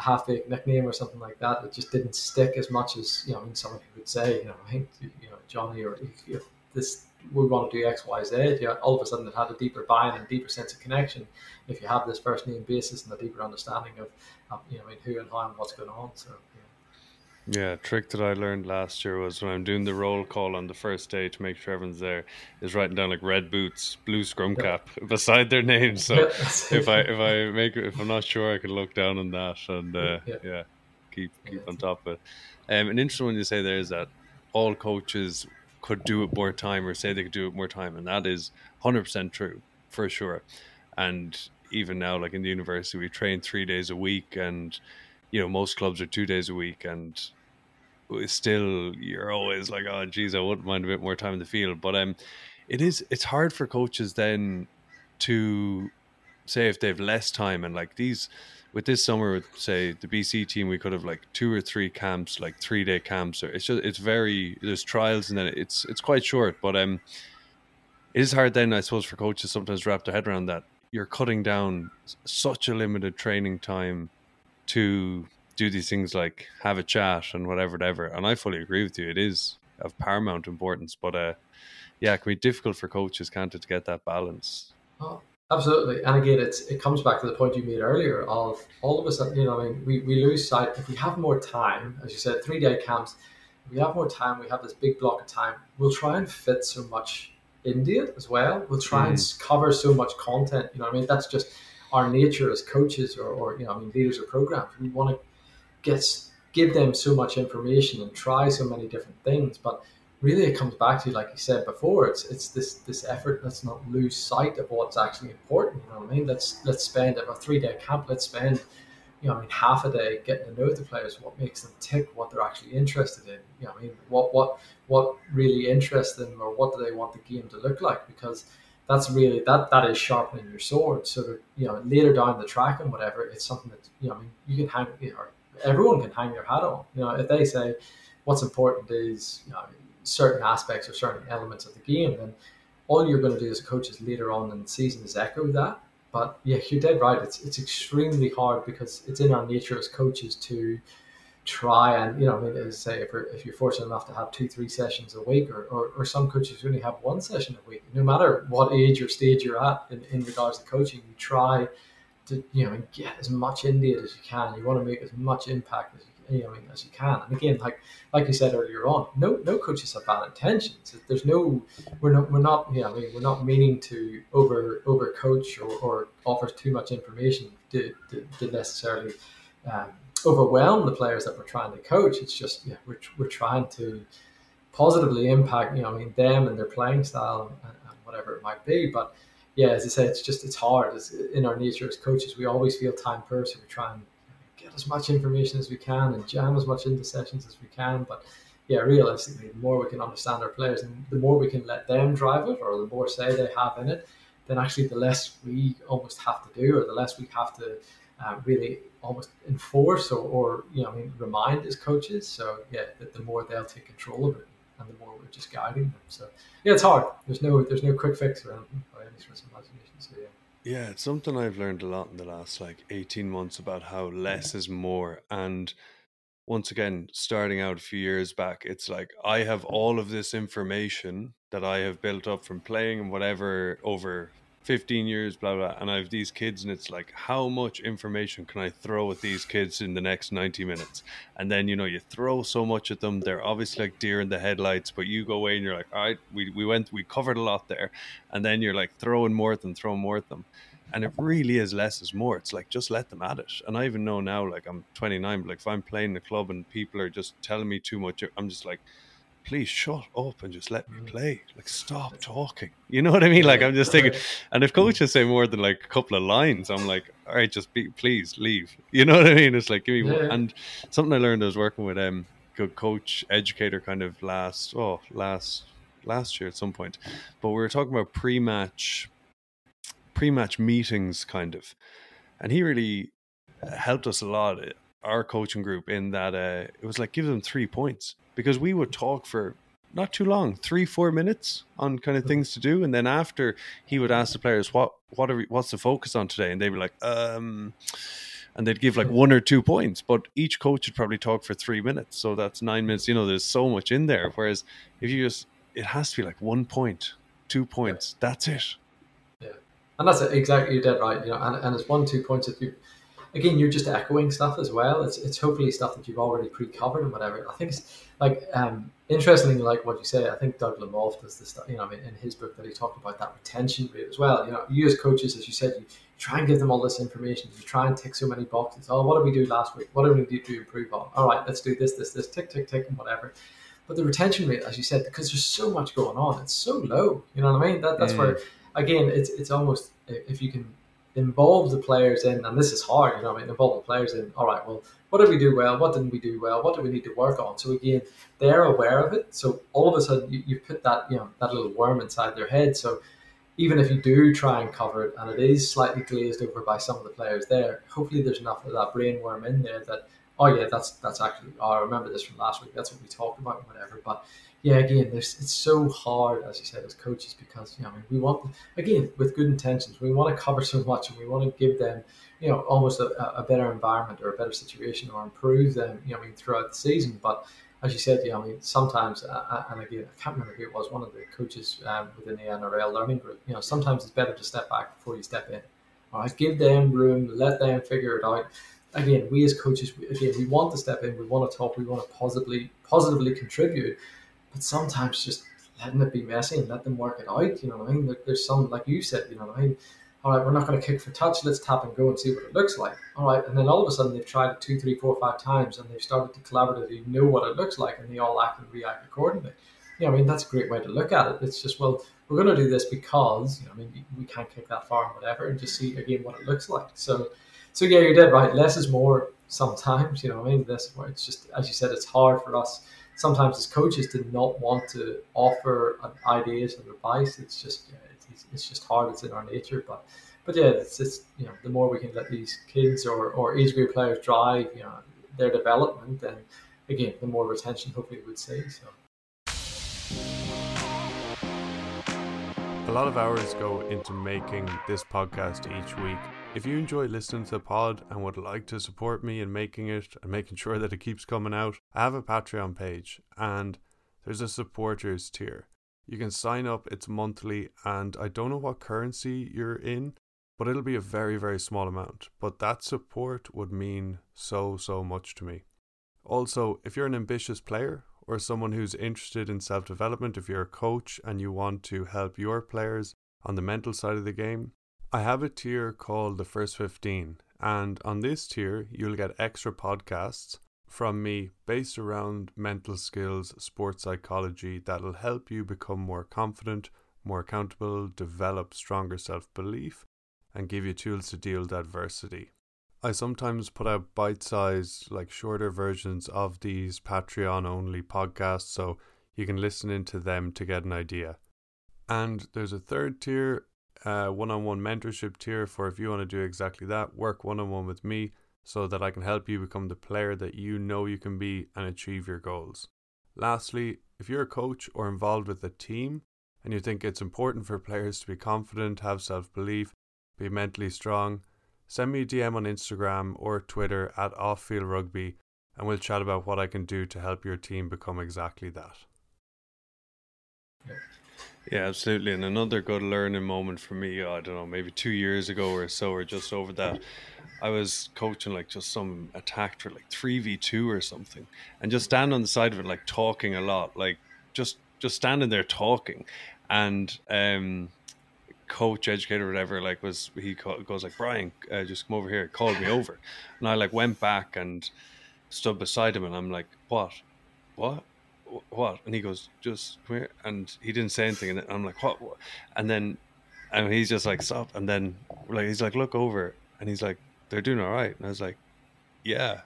half-baked nickname or something like that, it just didn't stick as much as, you know, I mean, someone who would say, you know, I think, you know, Johnny, or if this, we want to do X, Y, Z, you know, all of a sudden it had a deeper buy-in and deeper sense of connection if you have this first name basis and a deeper understanding of you know, I mean, who and how and what's going on. So yeah, a trick that I learned last year was when I'm doing the roll call on the first day to make sure everyone's there, is writing down like red boots, blue scrum cap beside their name. So if I'm not sure, I can look down on that and keep on top of it. An interesting one you say there is that all coaches could do it more time, or say they could do it more time, and that is 100% true for sure. And even now, like in the university, we train 3 days a week, and you know, most clubs are 2 days a week, and still you're always like, oh geez, I wouldn't mind a bit more time in the field. But it's hard for coaches then to say if they've less time, and like this summer with say the BC team, we could have like 2 or 3 camps, like 3-day camps, or there's trials and then it's quite short. But it is hard then, I suppose, for coaches sometimes to wrap their head around that you're cutting down such a limited training time to do these things like have a chat and whatever. And I fully agree with you. It is of paramount importance, but yeah, it can be difficult for coaches, can't it, to get that balance? Oh, absolutely. And again, it comes back to the point you made earlier of all of us, you know, I mean, we lose sight. If we have more time, as you said, 3-day camps, if we have more time, we have this big block of time, we'll try and fit so much into it as well. We'll try and cover so much content, you know what I mean? That's just our nature as coaches or you know, I mean, leaders of programs. We want to give them so much information and try so many different things, but really it comes back to, like you said before, it's this effort. Let's not lose sight of what's actually important, you know what I mean? Let's spend a 3-day camp, let's spend, you know, I mean, half a day getting to know the players, what makes them tick, what they're actually interested in, you know what I mean, what really interests them, or what do they want the game to look like, because that's really that is sharpening your sword, so that, you know, later down the track and whatever, it's something that, you know I mean, you can hang, you know, everyone can hang their hat on. You know, if they say what's important is, you know, certain aspects or certain elements of the game, then all you're going to do as a coach is later on in the season is echo that. But yeah, you're dead right. It's extremely hard because it's in our nature as coaches to try and, you know, I mean, as I say, if you're fortunate enough to have 2-3 sessions a week, or some coaches only have 1 session a week, no matter what age or stage you're at in regards to coaching, you try to, you know, get as much into it as you can. You want to make as much impact as you can, you know, I mean, as you can. And again, like you said earlier on, no coaches have bad intentions. There's no, we're not, you know, I mean, we're not meaning to over coach or offer too much information to necessarily overwhelm the players that we're trying to coach. It's just, yeah, we're trying to positively impact, you know, I mean, them and their playing style and whatever it might be, but. Yeah, as I say, it's hard. It's in our nature as coaches, we always feel time poor, so we try and get as much information as we can and jam as much into sessions as we can. But yeah, realistically, the more we can understand our players and the more we can let them drive it, or the more say they have in it, then actually the less we almost have to do, or the less we have to really almost enforce or you know, I mean, remind as coaches. So yeah, the more they'll take control of it, and the more we're just guiding them. So yeah, it's hard. There's no quick fix or anything by any stretch of imagination. So yeah, it's something I've learned a lot in the last 18 months about how less is more. And once again, starting out a few years back, it's like I have all of this information that I have built up from playing and whatever over 15 years, blah, blah, and I have these kids, and it's like, how much information can I throw at these kids in the next 90 minutes? And then, you know, you throw so much at them. They're obviously like deer in the headlights, but you go away and you're like, all right, we covered a lot there. And then you're like throwing more at them. And it really is less is more. It's like, just let them at it. And I even know now, like I'm 29, but like if I'm playing the club and people are just telling me too much, I'm just like, please shut up and just let me play. Like, stop talking. You know what I mean? Like, I'm just thinking, and if coaches say more than like a couple of lines, I'm like, all right, just please leave. You know what I mean? It's like, give me one. And something I learned, I was working with good coach educator kind of last year at some point, but we were talking about pre-match meetings kind of, and he really helped us a lot, our coaching group, in that it was like, give them 3 points. Because we would talk for not too long, 3-4 minutes on kind of things to do. And then after, he would ask the players, what's the focus on today? And they'd be like, and they'd give like 1 or 2 points. But each coach would probably talk for 3 minutes. So that's 9 minutes. You know, there's so much in there. Whereas if you just, it has to be like 1 point, 2 points. Yeah. That's it. Yeah. And that's it. Exactly. You're dead right. You know, and it's 1-2 points if you... Again, you're just echoing stuff as well. It's hopefully stuff that you've already pre-covered and whatever. I think it's interestingly, like what you say, I think Doug Lemov does this stuff, you know, I mean, in his book that he talked about that retention rate as well. You know, you as coaches, as you said, you try and give them all this information. You try and tick so many boxes. Oh, what did we do last week? What did we do to improve on? All right, let's do this, tick, tick, tick, and whatever. But the retention rate, as you said, because there's so much going on, it's so low. You know what I mean? That's where, again, it's almost, if you can involve the players in, and this is hard, you know, I mean, involve the players in, all right, well, what did we do well? What didn't we do well? What do we need to work on? So again, they're aware of it. So all of a sudden you put that, you know, that little worm inside their head. So even if you do try and cover it and it is slightly glazed over by some of the players there, hopefully there's enough of that brain worm in there that oh yeah, that's actually, oh, I remember this from last week, that's what we talked about and whatever. But yeah, again, it's so hard, as you said, as coaches, because, you know, I mean, we want, again, with good intentions, we want to cover so much and we want to give them, you know, almost a better environment or a better situation or improve them, you know, I mean, throughout the season. But as you said, you know, I mean, sometimes, and again, I can't remember who it was, one of the coaches within the NRL learning group, you know, sometimes it's better to step back before you step in. All right, give them room, let them figure it out. Again, we as coaches, we want to step in, we want to talk, we want to positively contribute, but sometimes just letting it be messy and let them work it out, you know what I mean? There's some, like you said, you know what I mean? All right, we're not going to kick for touch, let's tap and go and see what it looks like. All right, and then all of a sudden they've tried it 2, 3, 4, 5 times and they've started to collaboratively know what it looks like and they all act and react accordingly. You know what I mean? That's a great way to look at it. It's just, well, we're going to do this because, you know what I mean, we can't kick that far and whatever, and just see again what it looks like. So yeah, you're dead right. Less is more sometimes, you know what I mean? This is where it's just, as you said, it's hard for us sometimes as coaches to not want to offer ideas and advice. It's just, yeah, it's just hard. It's in our nature. But yeah, it's you know, the more we can let these kids or age group players drive, you know, their development, and again, the more retention hopefully we would see. So a lot of hours go into making this podcast each week. If you enjoy listening to the pod and would like to support me in making it and making sure that it keeps coming out, I have a Patreon page and there's a supporters tier. You can sign up, it's monthly, and I don't know what currency you're in, but it'll be a very, very small amount. But that support would mean so, so much to me. Also, if you're an ambitious player or someone who's interested in self-development, if you're a coach and you want to help your players on the mental side of the game, I have a tier called the First 15, and on this tier you'll get extra podcasts from me based around mental skills, sports psychology, that'll help you become more confident, more accountable, develop stronger self-belief, and give you tools to deal with adversity. I sometimes put out bite-sized, like shorter versions of these Patreon-only podcasts, so you can listen into them to get an idea. And there's a third tier, one-on-one mentorship tier, for if you want to do exactly that, work one-on-one with me so that I can help you become the player that you know you can be and achieve your goals. Lastly, if you're a coach or involved with a team and you think it's important for players to be confident, have self-belief, be mentally strong, send me a DM on Instagram or Twitter at Off-Field Rugby and we'll chat about what I can do to help your team become exactly that. Yeah, absolutely. And another good learning moment for me, I don't know, maybe 2 years ago or so, or just over that, I was coaching like just some attack for like 3v2 or something, and just stand on the side of it, like talking a lot, like just standing there talking. And coach, educator, whatever, like was, he goes like, Brian, just come over here, called me over. And I like went back and stood beside him and I'm like, what? And he goes, just come here. And he didn't say anything. And I'm like, what? And then, and he's just like, stop. And then like, he's like, look over. And he's like, they're doing all right. And I was like, yeah.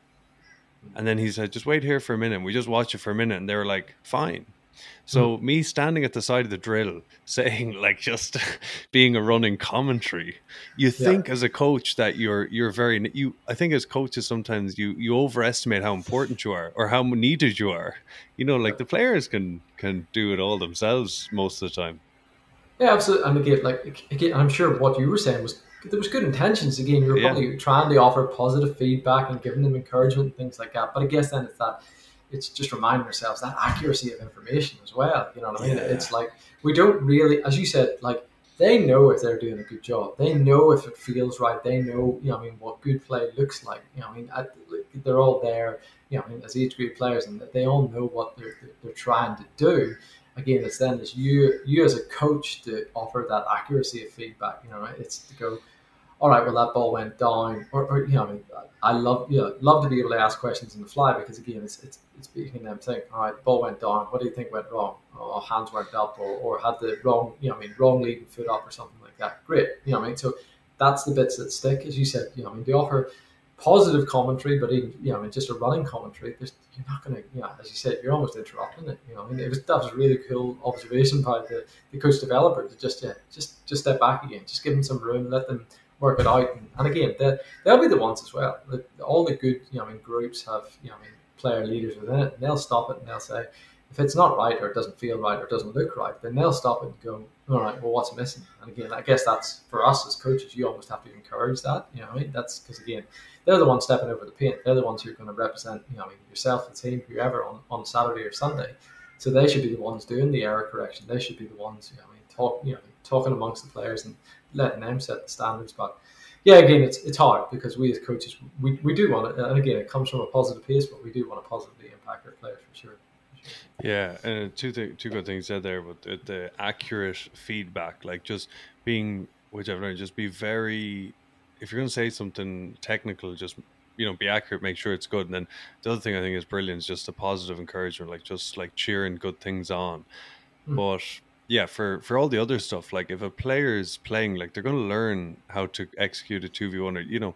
And then he said, just wait here for a minute. And we just watched it for a minute. And they were like, fine. So me standing at the side of the drill saying like just being a running commentary, you think as a coach that you're I think as coaches sometimes you overestimate how important you are or how needed you are, you know, like the players can do it all themselves most of the time. Yeah, absolutely. And again, I'm sure what you were saying was there was good intentions. Again, you were probably trying to offer positive feedback and giving them encouragement and things like that, but I guess then it's just reminding ourselves that accuracy of information as well. You know what I mean? Yeah. It's like, we don't really, as you said, like they know if they're doing a good job, they know if it feels right. They know, you know what I mean, what good play looks like, you know what I mean? They're all there, you know what I mean, as each group players, and they all know what they're trying to do. Again, it's then it's you as a coach to offer that accuracy of feedback, you know, right? It's to go, all right, well, that ball went down, or you know, I mean, I love to be able to ask questions on the fly, because again, it's making them think, all right, the ball went down, what do you think went wrong? Or hands weren't up, or had the wrong, you know, I mean, wrong leading foot up or something like that. Great, you know, what I mean, so that's the bits that stick, as you said, you know, I mean, they offer positive commentary, but even, you know, I mean, just a running commentary, you're not going to, you know, as you said, you're almost interrupting it. You know, I mean, that was a really cool observation by the coach developer to just step back again, just give them some room, let them work it out. And again, they'll be the ones as well. All the good, groups have, player leaders within it, and they'll stop it and they'll say, if it's not right or it doesn't feel right or it doesn't look right, then they'll stop it and go, all right, well, what's missing? And again, I guess that's for us as coaches, you almost have to encourage that. That's because, again, they're the ones stepping over the paint. They're the ones who are going to represent, yourself, the team, whoever on Saturday or Sunday. So they should be the ones doing the error correction. They should be the ones, talking amongst the players and letting them set the standards. But yeah, again, it's hard because we as coaches, we do want it. And again, it comes from a positive place, but we do want to positively impact our players for sure. Yeah, and two good things said there, but the accurate feedback, like just being, which I've learned, just be very, if you're going to say something technical, just, be accurate, make sure it's good. And then the other thing I think is brilliant is just the positive encouragement, like cheering good things on. Mm. But yeah, for all the other stuff, like if a player is playing, like they're going to learn how to execute a 2v1 or,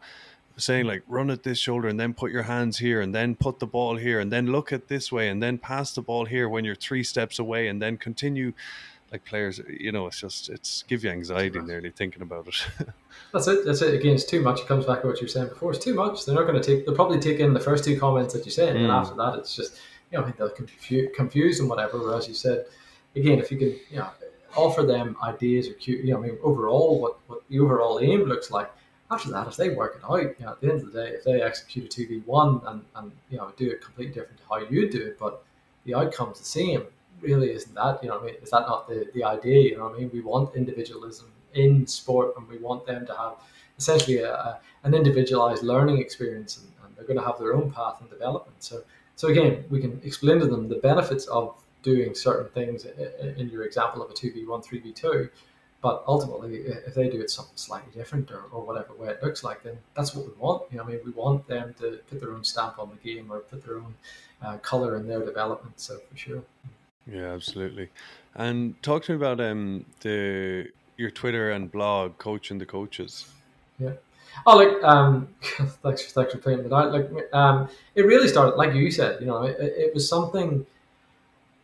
saying like run at this shoulder and then put your hands here and then put the ball here and then look at this way and then pass the ball here when you're 3 steps away and then continue, like players, it's give you anxiety nearly thinking about it. That's it. Again, it's too much. It comes back to what you were saying before. It's too much. They're not going to take, they'll probably take in the first 2 comments that you said, and after that it's just, I think they'll confuse and whatever. Whereas you said, again, if you can, offer them ideas or overall what the overall aim looks like. After that, if they work it out, at the end of the day, if they execute a 2v1 and do it completely different to how you do it, but the outcome's the same, really isn't that, Is that not the idea, We want individualism in sport and we want them to have essentially an individualized learning experience and they're going to have their own path and development. So again, we can explain to them the benefits of doing certain things in your example of a 2v1, 3v2, but ultimately, if they do it something slightly different or whatever way it looks like, then that's what we want. We want them to put their own stamp on the game or put their own colour in their development. So for sure. Yeah, absolutely. And talk to me about your Twitter and blog, Coaching the Coaches. Yeah. Oh, look, thanks for pointing it out. Look, it really started, like you said, it was something.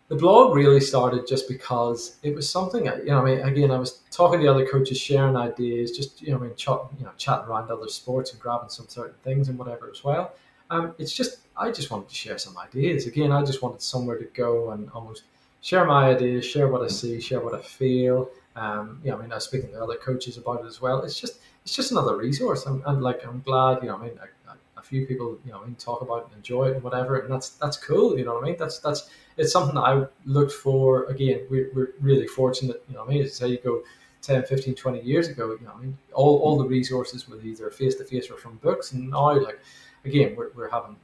The blog really started just because it was something, I was talking to other coaches, sharing ideas, just, chatting around other sports and grabbing some certain things and whatever as well. It's just, I just wanted to share some ideas. Again, I just wanted somewhere to go and almost share my ideas, share what I see, share what I feel. I was speaking to other coaches about it as well. It's just another resource. And I'm glad, a few people, talk about it and enjoy it and whatever. And that's cool. It's something that I looked for. Again, we're really fortunate, say you go 10, 15, 20 years ago, all the resources were either face-to-face or from books. And now, again, we're having,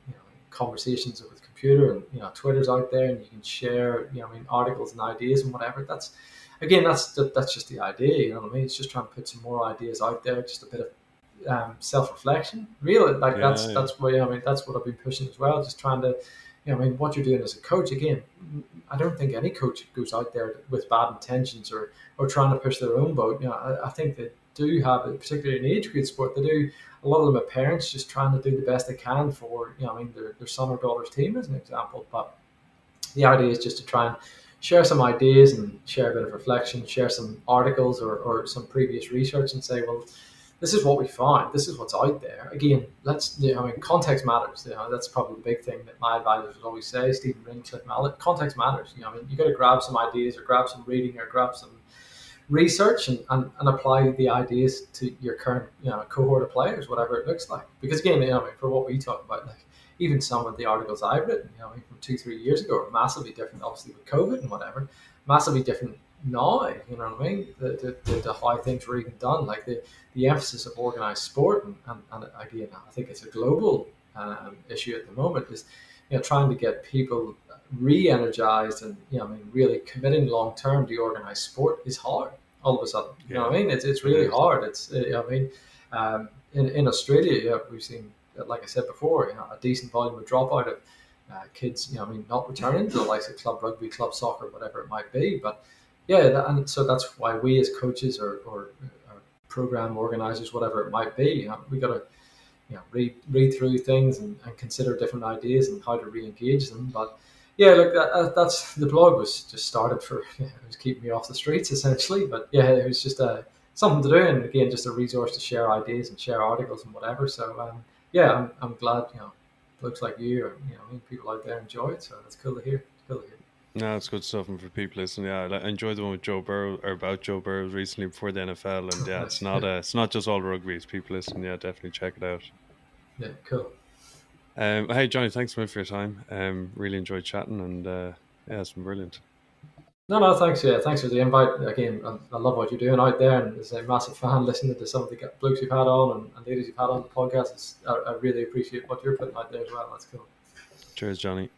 conversations with computer and, Twitter's out there and you can share, articles and ideas and whatever. That's just the idea, It's just trying to put some more ideas out there, just a bit of self-reflection, really. That's where, that's what I've been pushing as well, just trying to, what you're doing as a coach, again, I don't think any coach goes out there with bad intentions or trying to push their own boat. I think they do have, particularly in age grade sport, a lot of them are parents just trying to do the best they can for, their son or daughter's team as an example. But the idea is just to try and share some ideas and share a bit of reflection, share some articles or some previous research and say, well, this is what we find. This is what's out there. Again, context matters. That's probably the big thing that my advisors would always say, Stephen Ring, Cliff Mallet. Context matters. You got to grab some ideas or grab some reading or grab some research and apply the ideas to your current cohort of players, whatever it looks like. Because again, for what we talk about, even some of the articles I've written, from 2-3 years ago, are massively different. Obviously, with COVID and whatever, massively different. Now, the how things were even done, the emphasis of organised sport, and again, I think it's a global issue at the moment, is trying to get people re-energised and really committing long term to organised sport is hard. All of a sudden, it's really hard. It's in Australia, we've seen, like I said before, a decent volume of dropout of kids, not returning to the likes of club rugby, club soccer, whatever it might be, but. Yeah, and so that's why we as coaches or program organisers, whatever it might be, we got to read through things and consider different ideas and how to re-engage them. But yeah, look, that's the blog was just started for it was keeping me off the streets essentially. But yeah, it was just something to do, and again, just a resource to share ideas and share articles and whatever. So I'm glad, folks like you or people out there enjoy it. So that's cool to hear. No, it's good stuff. And for people listening, I enjoyed the one with Joe Burrow or about Joe Burrow recently before the NFL. And it's not just all rugby. It's people listening. Yeah, definitely check it out. Yeah, cool. Hey, Jonny, thanks so much for your time. Really enjoyed chatting, and it's been brilliant. No, thanks. Yeah, thanks for the invite. Again, I love what you're doing out there, and as a massive fan listening to some of the blokes you've had on and ladies you've had on the podcast, I really appreciate what you're putting out there as well. That's cool. Cheers, Jonny.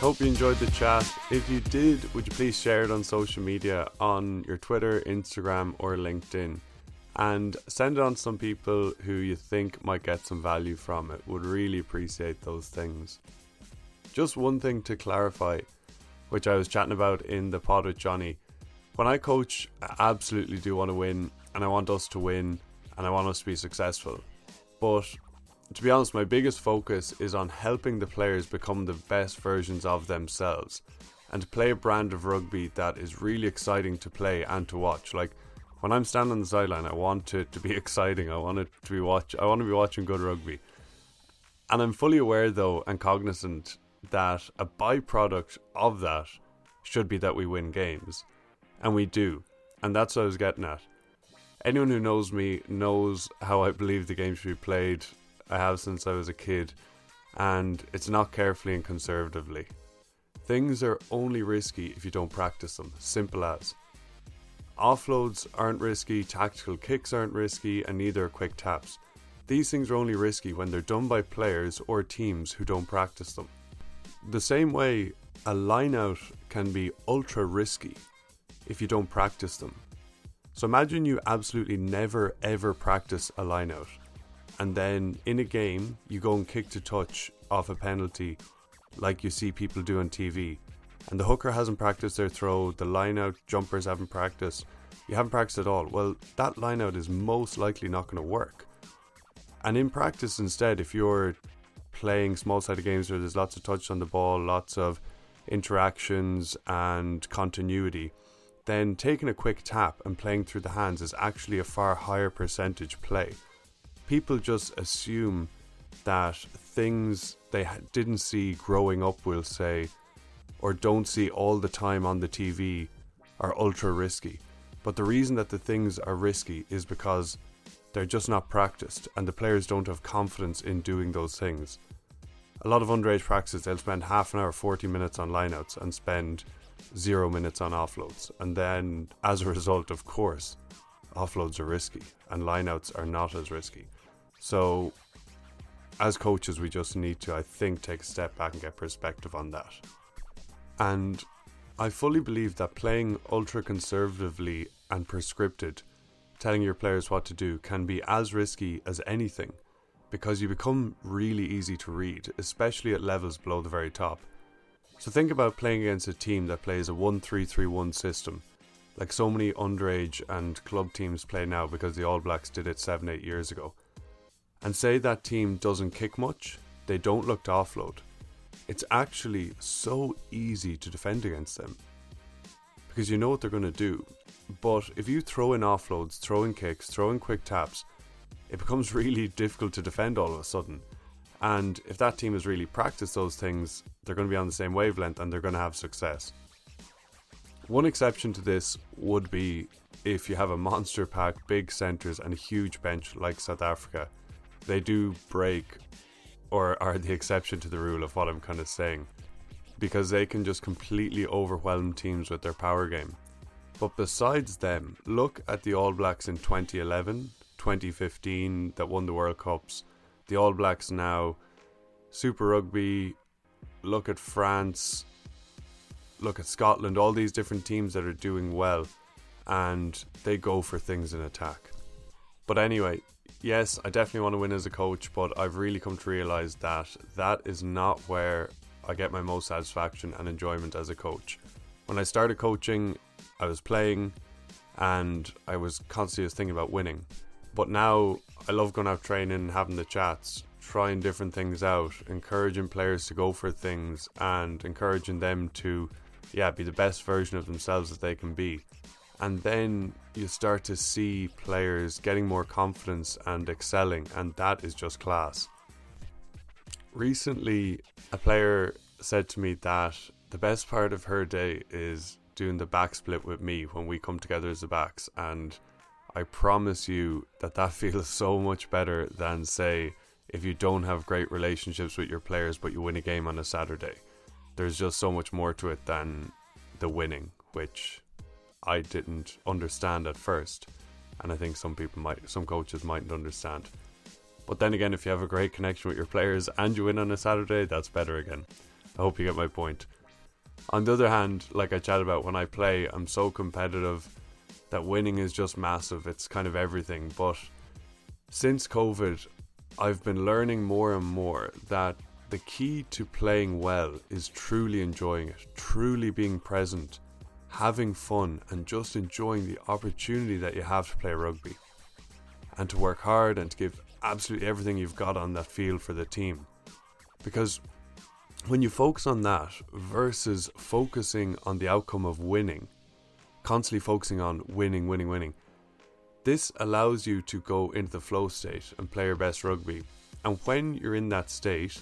Hope you enjoyed the chat. If you did, would you please share it on social media, on your Twitter, Instagram or LinkedIn, and send it on to some people who you think might get some value from it. Would really appreciate those things. Just one thing to clarify, which I was chatting about in the pod with Jonny. When I coach, I absolutely do want to win, and I want us to win, and I want us to be successful. But to be honest, my biggest focus is on helping the players become the best versions of themselves and play a brand of rugby that is really exciting to play and to watch. Like, when I'm standing on the sideline, I want it to be exciting. I want to be watching good rugby. And I'm fully aware, though, and cognizant that a byproduct of that should be that we win games. And we do. And that's what I was getting at. Anyone who knows me knows how I believe the game should be played. I have since I was a kid, and it's not carefully and conservatively. Things are only risky if you don't practice them, simple as. Offloads aren't risky, tactical kicks aren't risky, and neither are quick taps. These things are only risky when they're done by players or teams who don't practice them. The same way, a line-out can be ultra risky if you don't practice them. So imagine you absolutely never ever practice a line-out. And then in a game, you go and kick to touch off a penalty like you see people do on TV. And the hooker hasn't practiced their throw, the line-out jumpers haven't practiced. You haven't practiced at all. Well, that line-out is most likely not going to work. And in practice instead, if you're playing small-sided games where there's lots of touch on the ball, lots of interactions and continuity, then taking a quick tap and playing through the hands is actually a far higher percentage play. People just assume that things they didn't see growing up, we'll say, or don't see all the time on the TV are ultra risky. But the reason that the things are risky is because they're just not practiced, and the players don't have confidence in doing those things. A lot of underage practices, they'll spend half an hour, 40 minutes on lineouts and spend 0 minutes on offloads. And then as a result, of course, offloads are risky and lineouts are not as risky. So as coaches, we just need to, I think, take a step back and get perspective on that. And I fully believe that playing ultra conservatively and prescripted, telling your players what to do, can be as risky as anything, because you become really easy to read, especially at levels below the very top. So think about playing against a team that plays a 1-3-3-1 system, like so many underage and club teams play now because the All Blacks did it 7-8 years ago. And say that team doesn't kick much, they don't look to offload. It's actually so easy to defend against them, because you know what they're going to do. But if you throw in offloads, throw in kicks, throw in quick taps, it becomes really difficult to defend all of a sudden. And if that team has really practiced those things, they're going to be on the same wavelength and they're going to have success. One exception to this would be if you have a monster pack, big centres and a huge bench like South Africa. They do break, or are the exception to the rule of what I'm kind of saying, because they can just completely overwhelm teams with their power game. But besides them, look at the All Blacks in 2011, 2015 that won the World Cups, the All Blacks now, Super Rugby, look at France, look at Scotland, all these different teams that are doing well, and they go for things in attack. But anyway, yes, I definitely want to win as a coach, but I've really come to realise that is not where I get my most satisfaction and enjoyment as a coach. When I started coaching, I was playing and I was constantly thinking about winning. But now I love going out training and having the chats, trying different things out, encouraging players to go for things and encouraging them to be the best version of themselves that they can be. And then you start to see players getting more confidence and excelling, and that is just class. Recently, a player said to me that the best part of her day is doing the back split with me when we come together as the backs, and I promise you that that feels so much better than, say, if you don't have great relationships with your players but you win a game on a Saturday. There's just so much more to it than the winning, which I didn't understand at first, and I think some coaches mightn't understand. But then again, if you have a great connection with your players and you win on a Saturday, that's better again. I hope you get my point. On the other hand, like I chat about, when I play, I'm so competitive that winning is just massive. It's kind of everything. But since COVID, I've been learning more and more that the key to playing well is truly enjoying it, truly being present, having fun, and just enjoying the opportunity that you have to play rugby and to work hard and to give absolutely everything you've got on that field for the team. Because when you focus on that versus focusing on the outcome of winning, constantly focusing on winning, this allows you to go into the flow state and play your best rugby. And when you're in that state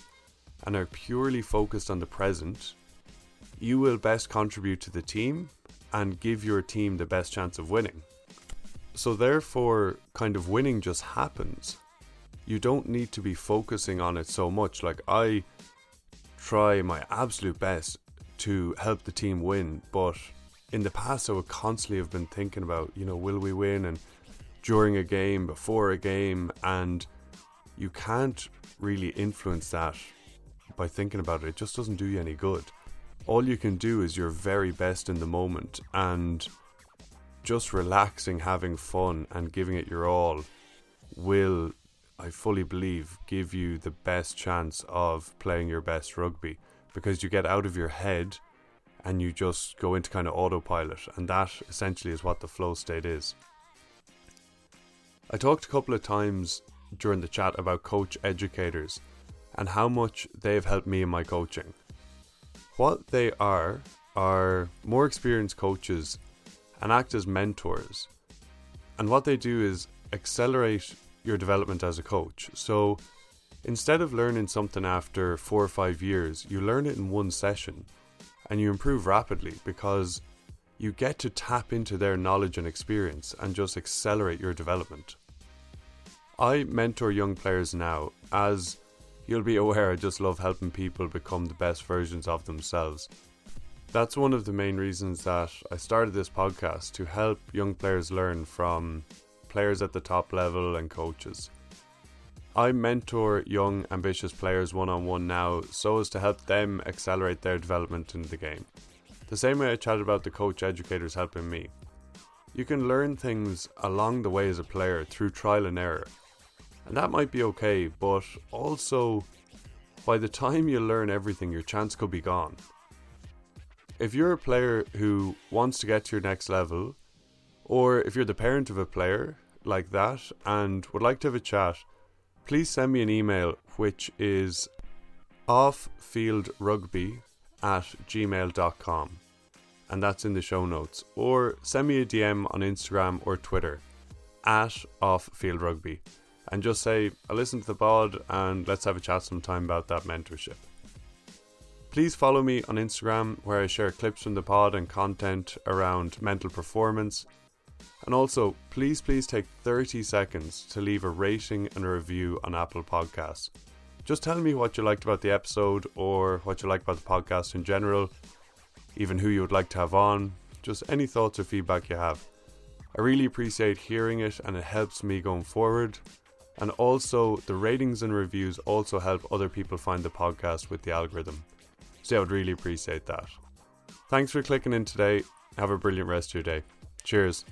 and are purely focused on the present, you will best contribute to the team and give your team the best chance of winning. So therefore, kind of winning just happens. You don't need to be focusing on it so much. Like, I try my absolute best to help the team win, but in the past I would constantly have been thinking about, will we win? And during a game, before a game, and you can't really influence that by thinking about it. It just doesn't do you any good. All you can do is your very best in the moment and just relaxing, having fun and giving it your all will, I fully believe, give you the best chance of playing your best rugby, because you get out of your head and you just go into kind of autopilot, and that essentially is what the flow state is. I talked a couple of times during the chat about coach educators and how much they've helped me in my coaching. What they are more experienced coaches and act as mentors. And what they do is accelerate your development as a coach. So instead of learning something after 4 or 5 years, you learn it in one session and you improve rapidly, because you get to tap into their knowledge and experience and just accelerate your development. I mentor young players now. As you'll be aware, I just love helping people become the best versions of themselves. That's one of the main reasons that I started this podcast, to help young players learn from players at the top level and coaches. I mentor young, ambitious players one-on-one now, so as to help them accelerate their development in the game. The same way I chatted about the coach educators helping me. You can learn things along the way as a player through trial and error. And that might be okay, but also, by the time you learn everything, your chance could be gone. If you're a player who wants to get to your next level, or if you're the parent of a player like that and would like to have a chat, please send me an email, which is offfieldrugby@gmail.com, and that's in the show notes. Or send me a DM on Instagram or Twitter, @offfieldrugby. And just say, I listened to the pod and let's have a chat sometime about that mentorship. Please follow me on Instagram, where I share clips from the pod and content around mental performance. And also, please take 30 seconds to leave a rating and a review on Apple Podcasts. Just tell me what you liked about the episode, or what you like about the podcast in general, even who you would like to have on, just any thoughts or feedback you have. I really appreciate hearing it, and it helps me going forward. And also, the ratings and reviews also help other people find the podcast with the algorithm. So I would really appreciate that. Thanks for clicking in today. Have a brilliant rest of your day. Cheers.